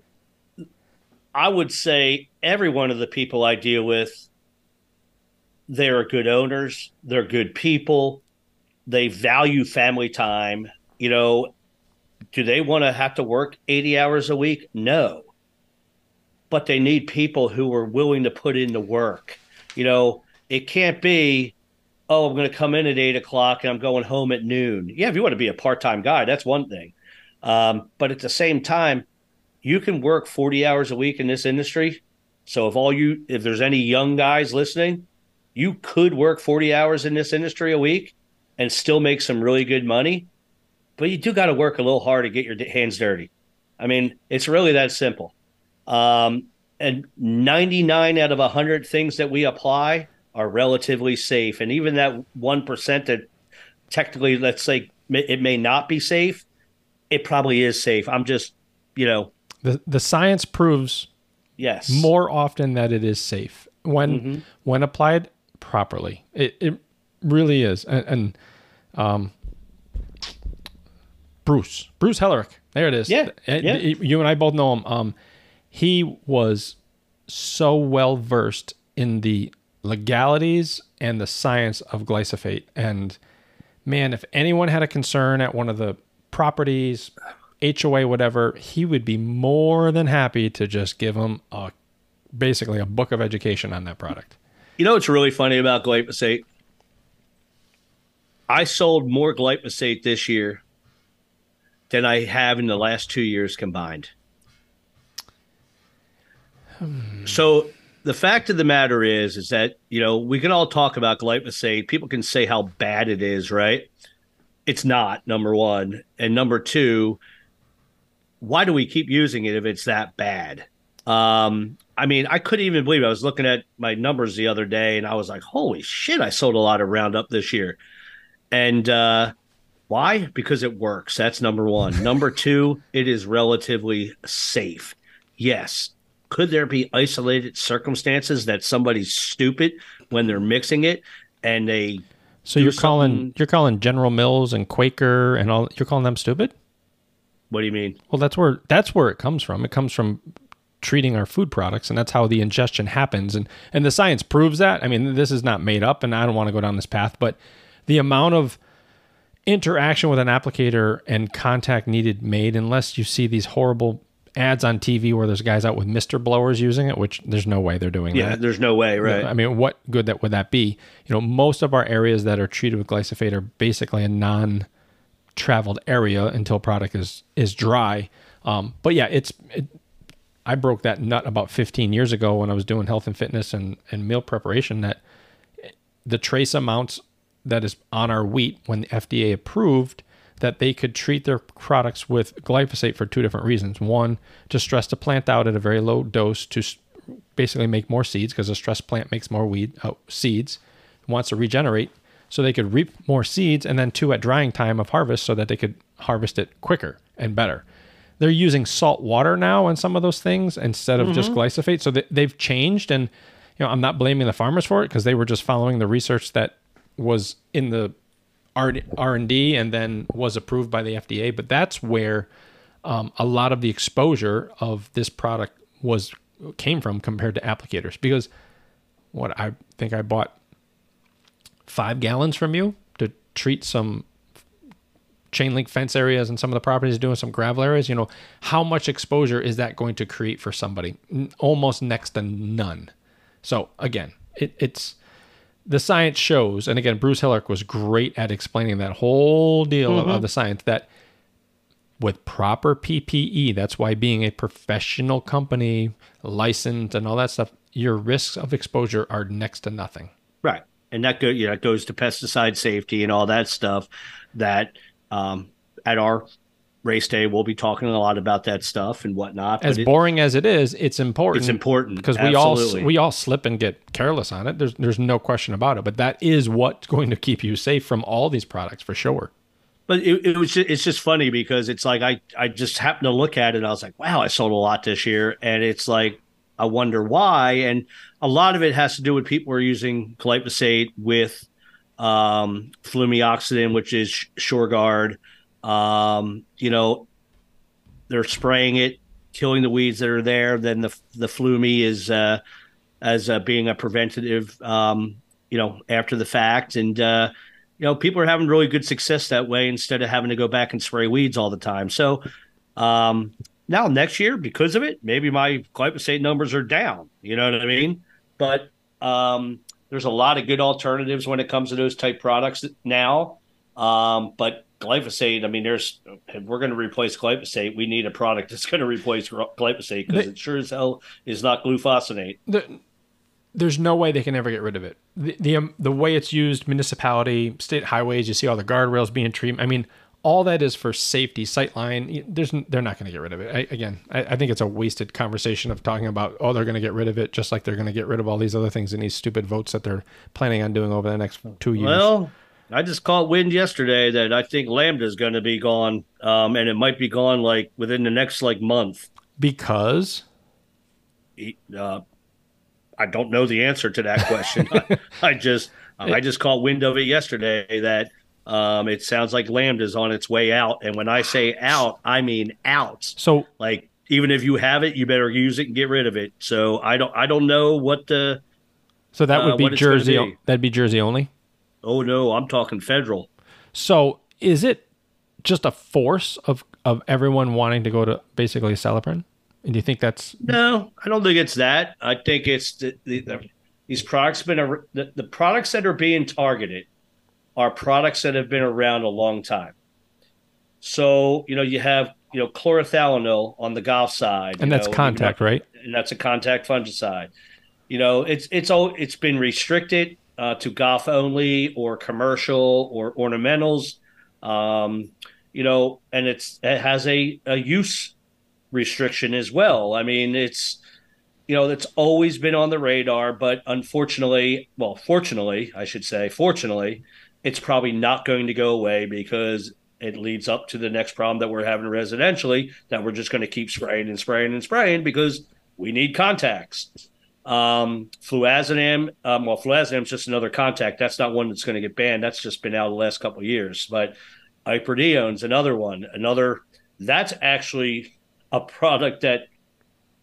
I would say every one of the people I deal with, they are good owners, they're good people. They value family time. You know, do they want to have to work 80 hours a week? No. But they need people who are willing to put in the work. You know, it can't be, oh, I'm going to come in at 8 o'clock and I'm going home at noon. Yeah, if you want to be a part-time guy, that's one thing. But at the same time, you can work 40 hours a week in this industry. So if there's any young guys listening, you could work 40 hours in this industry a week and still make some really good money, but you do got to work a little hard to get your hands dirty. I mean, it's really that simple. And 99 out of 100 things that we apply are relatively safe. And even that 1% that technically, let's say, it may not be safe, it probably is safe. I'm just, you know. The science proves more often that it is safe when applied properly. It really is. And Bruce Hellerick, there it is. Yeah, you and I both know him. He was so well versed in the legalities and the science of glyphosate. And man, if anyone had a concern at one of the properties, HOA, whatever, he would be more than happy to just give them a, basically a book of education on that product. You know what's really funny about glyphosate? I sold more glyphosate this year than I have in the last 2 years combined. So the fact of the matter is that, you know, we can all talk about glyphosate. People can say how bad it is, right? It's not, number one. And number two, why do we keep using it if it's that bad? I mean, I couldn't even believe it. I was looking at my numbers the other day, and I was like, holy shit, I sold a lot of Roundup this year. And why? Because it works. That's number one. Number two, it is relatively safe. Yes. Could there be isolated circumstances that somebody's stupid when they're mixing it and they? So you're calling General Mills and Quaker and all, you're calling them stupid? What do you mean? Well, that's where it comes from. It comes from treating our food products, and that's how the ingestion happens. And the science proves that. I mean, this is not made up, and I don't want to go down this path, but the amount of interaction with an applicator and contact needed made, unless you see these horrible ads on TV where there's guys out with Mr. Blowers using it, which there's no way they're doing that. Yeah, there's no way, right? I mean, what good that would that be? You know, most of our areas that are treated with glyphosate are basically a non-traveled area until product is dry. But yeah, I broke that nut about 15 years ago when I was doing health and fitness and meal preparation, that the trace amounts that is on our wheat, when the FDA approved that they could treat their products with glyphosate for two different reasons. One, to stress the plant out at a very low dose to basically make more seeds, because a stressed plant makes more seeds, wants to regenerate, so they could reap more seeds, and then two, at drying time of harvest, so that they could harvest it quicker and better. They're using salt water now on some of those things instead of just glyphosate, so they've changed, and you know, I'm not blaming the farmers for it, because they were just following the research that was in the R&D and then was approved by the FDA. But that's where a lot of the exposure of this product came from compared to applicators. Because what I think, I bought 5 gallons from you to treat some chain link fence areas and some of the properties doing some gravel areas. You know, how much exposure is that going to create for somebody? Almost next to none. So again, it's the science shows, and again, Bruce Hellerick was great at explaining that whole deal of the science, that with proper PPE, that's why being a professional company, licensed and all that stuff, your risks of exposure are next to nothing. Right. And that goes to pesticide safety and all that stuff that at our race day, we'll be talking a lot about that stuff and whatnot. As boring as it is, it's important. It's important because we all slip and get careless on it. There's no question about it. But that is what's going to keep you safe from all these products, for sure. But it's just funny, because it's like I just happened to look at it and I was like, wow, I sold a lot this year, and it's like, I wonder why. And a lot of it has to do with people are using glyphosate with flumioxidin, which is SureGuard. You know, they're spraying it, killing the weeds that are there. Then the Flumi is, being a preventative, you know, after the fact. And, you know, people are having really good success that way, instead of having to go back and spray weeds all the time. So, now next year, because of it, maybe my glyphosate numbers are down, you know what I mean? But, there's a lot of good alternatives when it comes to those type products now. But glyphosate, I mean, if we're going to replace glyphosate, we need a product that's going to replace glyphosate, because it sure as hell is not glufosinate. There's no way they can ever get rid of it. The way it's used, municipality, state highways, you see all the guardrails being treated. I mean, all that is for safety, sightline. They're not going to get rid of it. I think it's a wasted conversation of talking about, oh, they're going to get rid of it, just like they're going to get rid of all these other things in these stupid votes that they're planning on doing over the next 2 years. Well, I just caught wind yesterday that I think Lambda is going to be gone, and it might be gone like within the next month. Because? I don't know the answer to that question. I just caught wind of it yesterday that it sounds like Lambda is on its way out, and when I say out, I mean out. So like even if you have it, you better use it and get rid of it. So I don't know what the. So that would be Jersey. Be. That'd be Jersey only. Oh no, I'm talking federal. So is it just a force of everyone wanting to go to basically Celeprin? And do you think that's no? I don't think it's that. I think it's these products been the products that are being targeted are products that have been around a long time. So you have chlorothalonil on the golf side, and that's contact, right? And that's a contact fungicide. It's been restricted to golf only or commercial or ornamentals. And it has a use restriction as well. I mean, it's always been on the radar, but fortunately, it's probably not going to go away because it leads up to the next problem that we're having residentially, that we're just going to keep spraying and spraying and spraying because we need contacts. Fluazinam is just another contact. That's not one that's going to get banned. That's just been out the last couple of years. But Iperdeone's another one. That's actually a product that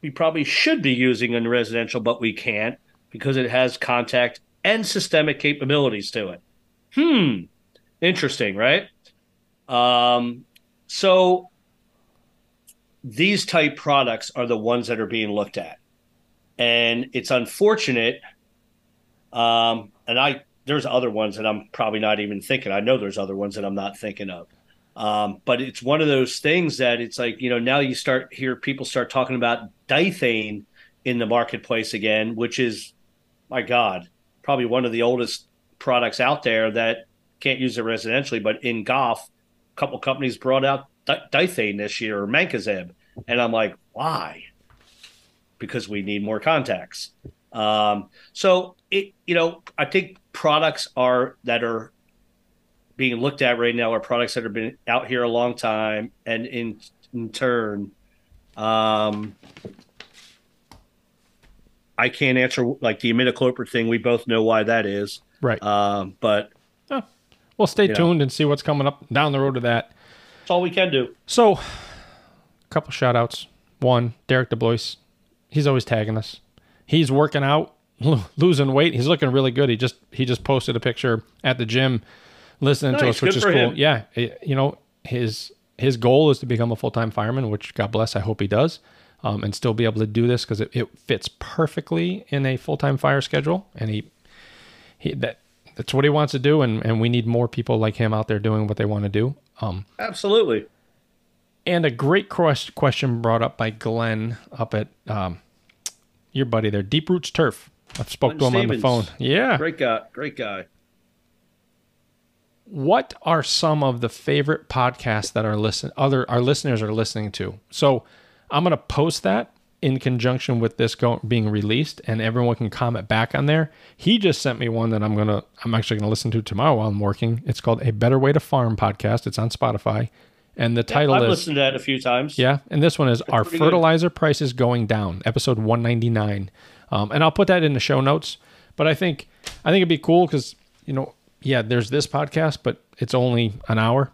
we probably should be using in residential, but we can't because it has contact and systemic capabilities to it. Interesting, right? So these type products are the ones that are being looked at. And it's unfortunate, there's other ones that I'm probably not even thinking. I know there's other ones that I'm not thinking of. But it's one of those things that it's like, now you hear people start talking about dithane in the marketplace again, which is, my God, probably one of the oldest products out there that can't use it residentially. But in golf, a couple companies brought out dithane this year, or mancozeb. And I'm like, why? Because we need more contacts. I think products that are being looked at right now are products that have been out here a long time. And in turn, I can't answer like the imidacloprid thing. We both know why that is. Right. Well, stay tuned and see what's coming up down the road to that. That's all we can do. So a couple shout outs. One, Derek DeBlois. He's always tagging us. He's working out, losing weight. He's looking really good. He just posted a picture at the gym listening to us, which is cool. Him. Yeah. His goal is to become a full-time fireman, which God bless. I hope he does, and still be able to do this because it fits perfectly in a full-time fire schedule. And that's what he wants to do. And we need more people like him out there doing what they want to do. Absolutely. And a great question brought up by Glenn up at your buddy there, Deep Roots Turf. I've spoke Glenn to him Stevens. On the phone. Yeah. Great guy. What are some of the favorite podcasts that our listeners are listening to? So I'm going to post that in conjunction with this being released, and everyone can comment back on there. He just sent me one that I'm actually going to listen to tomorrow while I'm working. It's called A Better Way to Farm Podcast. It's on Spotify. And the title is... I've listened to that a few times. Yeah, and this one is Our Fertilizer Prices Going Down, episode 199. And I'll put that in the show notes. But I think it'd be cool because, there's this podcast, but it's only an hour.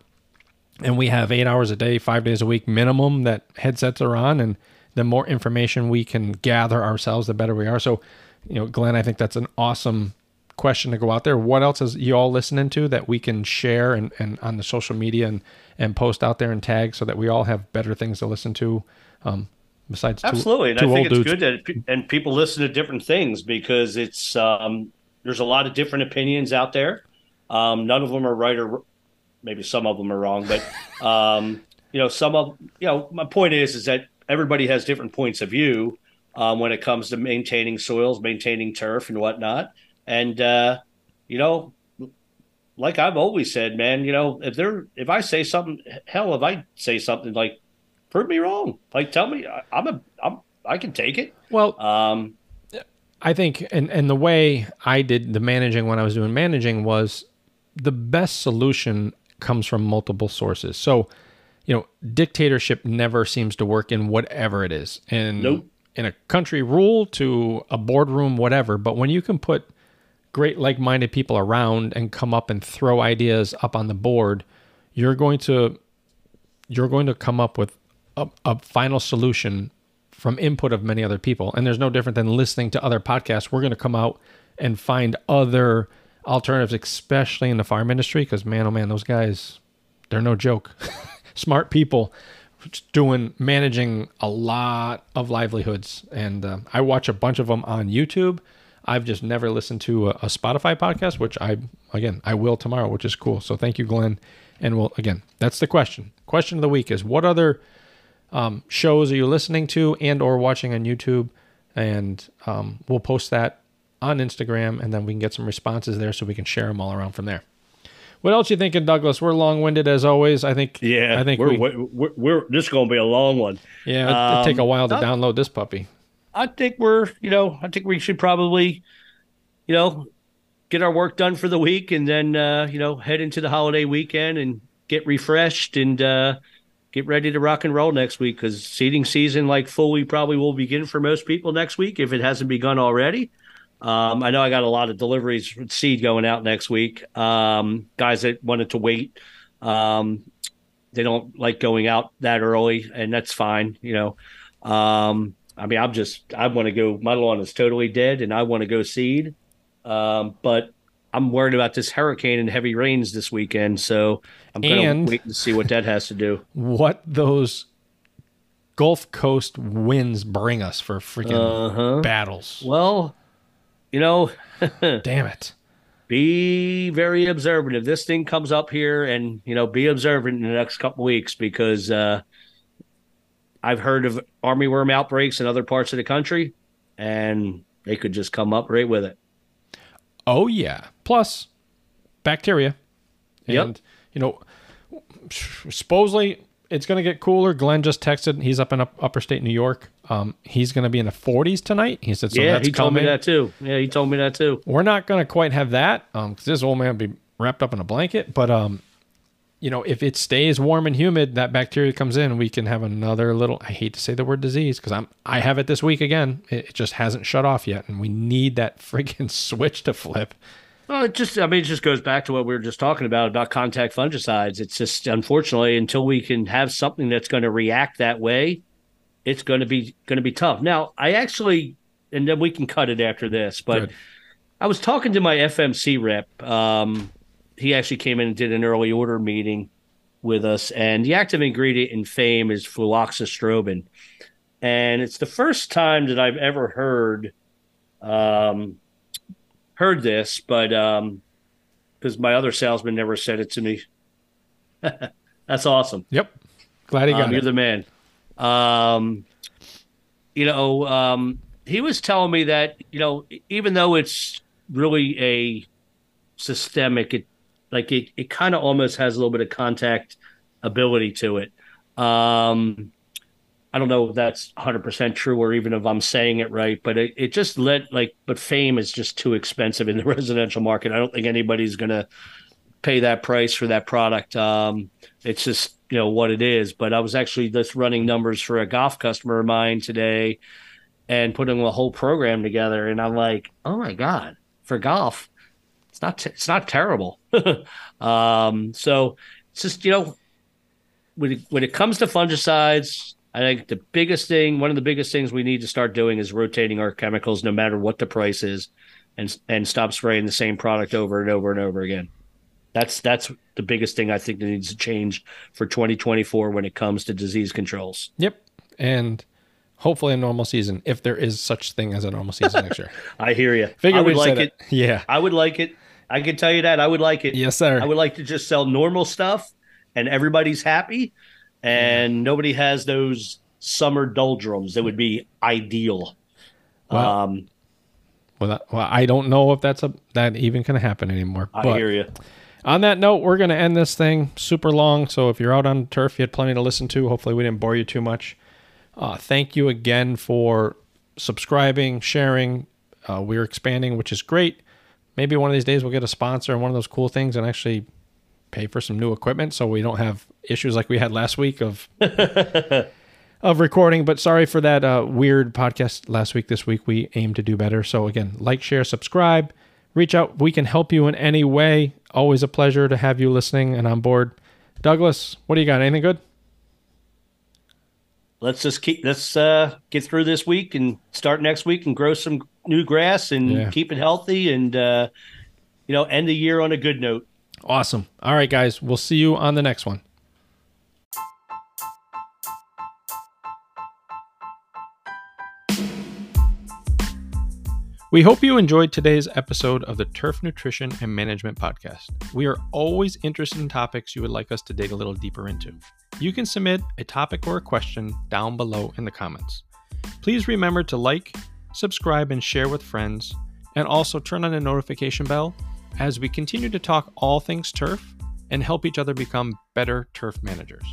And we have 8 hours a day, 5 days a week minimum that headsets are on. And the more information we can gather ourselves, the better we are. So, Glenn, I think that's an awesome question to go out there. What else is you all listening to that we can share and on the social media and post out there and tag so that we all have better things to listen to besides two, absolutely. And two I think it's dudes. Good that and people listen to different things because it's there's a lot of different opinions out there. None of them are right or maybe some of them are wrong, but my point is that everybody has different points of view when it comes to maintaining soils, maintaining turf and whatnot. And, like I've always said, man, if I say something, like prove me wrong, like tell me I can take it. Well, I think, and the way I did the managing when I was doing managing was the best solution comes from multiple sources. So, dictatorship never seems to work in whatever it is. And nope. In a country rule to a boardroom, whatever. But when you can put great like-minded people around and come up and throw ideas up on the board, you're going to come up with a final solution from input of many other people. And there's no different than listening to other podcasts. We're going to come out and find other alternatives, especially in the farm industry, because man, oh man, those guys, they're no joke. Smart people managing a lot of livelihoods. And I watch a bunch of them on YouTube. I've just never listened to a Spotify podcast, which I will tomorrow, which is cool. So thank you, Glenn. And we'll, again, that's the question. Question of the week is, what other shows are you listening to and or watching on YouTube? And we'll post that on Instagram, and then we can get some responses there so we can share them all around from there. What else you thinking, Douglas? We're long-winded as always. I think we're this is going to be a long one. Yeah, it'll take a while to download this puppy. I think we should probably, get our work done for the week, and then head into the holiday weekend and get refreshed and get ready to rock and roll next week, because seeding season, like fully, probably will begin for most people next week if it hasn't begun already. I know I got a lot of deliveries with seed going out next week. Guys that wanted to wait, they don't like going out that early, and that's fine. I want to go. My lawn is totally dead, and I want to go seed. But I'm worried about this hurricane and heavy rains this weekend, so I'm going to wait and see what that has to do. What those Gulf Coast winds bring us for freaking battles. Well. Damn it. Be very observant. If this thing comes up here, and, be observant in the next couple of weeks, because I've heard of armyworm outbreaks in other parts of the country, and they could just come up right with it. Oh, yeah. Plus, bacteria. And, supposedly it's going to get cooler. Glenn just texted. He's up in upper state New York. He's going to be in the 40s tonight. He said, so yeah, that's coming. Yeah, he told me that too. We're not going to quite have that because this old man will be wrapped up in a blanket. But, if it stays warm and humid, that bacteria comes in. We can have another little, I hate to say the word disease because I have it this week again. It just hasn't shut off yet. And we need that freaking switch to flip. Well, it just goes back to what we were just talking about contact fungicides. It's just, unfortunately, until we can have something that's going to react that way, it's going to be tough. Now, I actually, and then we can cut it after this, but good. I was talking to my FMC rep. He actually came in and did an early order meeting with us, and the active ingredient in Fame is fluoxystrobin. And it's the first time that I've ever heard this, but because my other salesman never said it to me. That's awesome. Yep. Glad he got it. You're the man. He was telling me that, even though it's really a systemic, it kind of almost has a little bit of contact ability to it. I don't know if that's 100% true or even if I'm saying it right, but it just but Fame is just too expensive in the residential market. I don't think anybody's going to pay that price for that product. It's just, what it is. But I was actually just running numbers for a golf customer of mine today and putting a whole program together. And I'm like, oh my God, for golf, it's not terrible. So it's just, when it comes to fungicides, I think one of the biggest things we need to start doing is rotating our chemicals, no matter what the price is, and stop spraying the same product over and over and over again. That's the biggest thing I think that needs to change for 2024 when it comes to disease controls. Yep. And hopefully a normal season, if there is such thing as a normal season next year. I hear you. I would like it. Yeah. I would like it. I can tell you that. I would like it. Yes, sir. I would like to just sell normal stuff and everybody's happy and nobody has those summer doldrums. That would be ideal. Wow. Well, I don't know if that even can happen anymore. I hear you. On that note, we're going to end this thing super long. So if you're out on turf, you had plenty to listen to. Hopefully we didn't bore you too much. Thank you again for subscribing, sharing. We're expanding, which is great. Maybe one of these days we'll get a sponsor and one of those cool things and actually pay for some new equipment so we don't have issues like we had last week of recording. But sorry for that weird podcast last week. This week we aim to do better. So again, like, share, subscribe. Reach out. We can help you in any way. Always a pleasure to have you listening and on board. Douglas, what do you got? Anything good? let's just keep, get through this week and start next week and grow some new grass and keep it healthy and, you know, end the year on a good note. Awesome. All right, guys, we'll see you on the next one. We hope you enjoyed today's episode of the Turf Nutrition and Management Podcast. We are always interested in topics you would like us to dig a little deeper into. You can submit a topic or a question down below in the comments. Please remember to like, subscribe, and share with friends, and also turn on the notification bell as we continue to talk all things turf and help each other become better turf managers.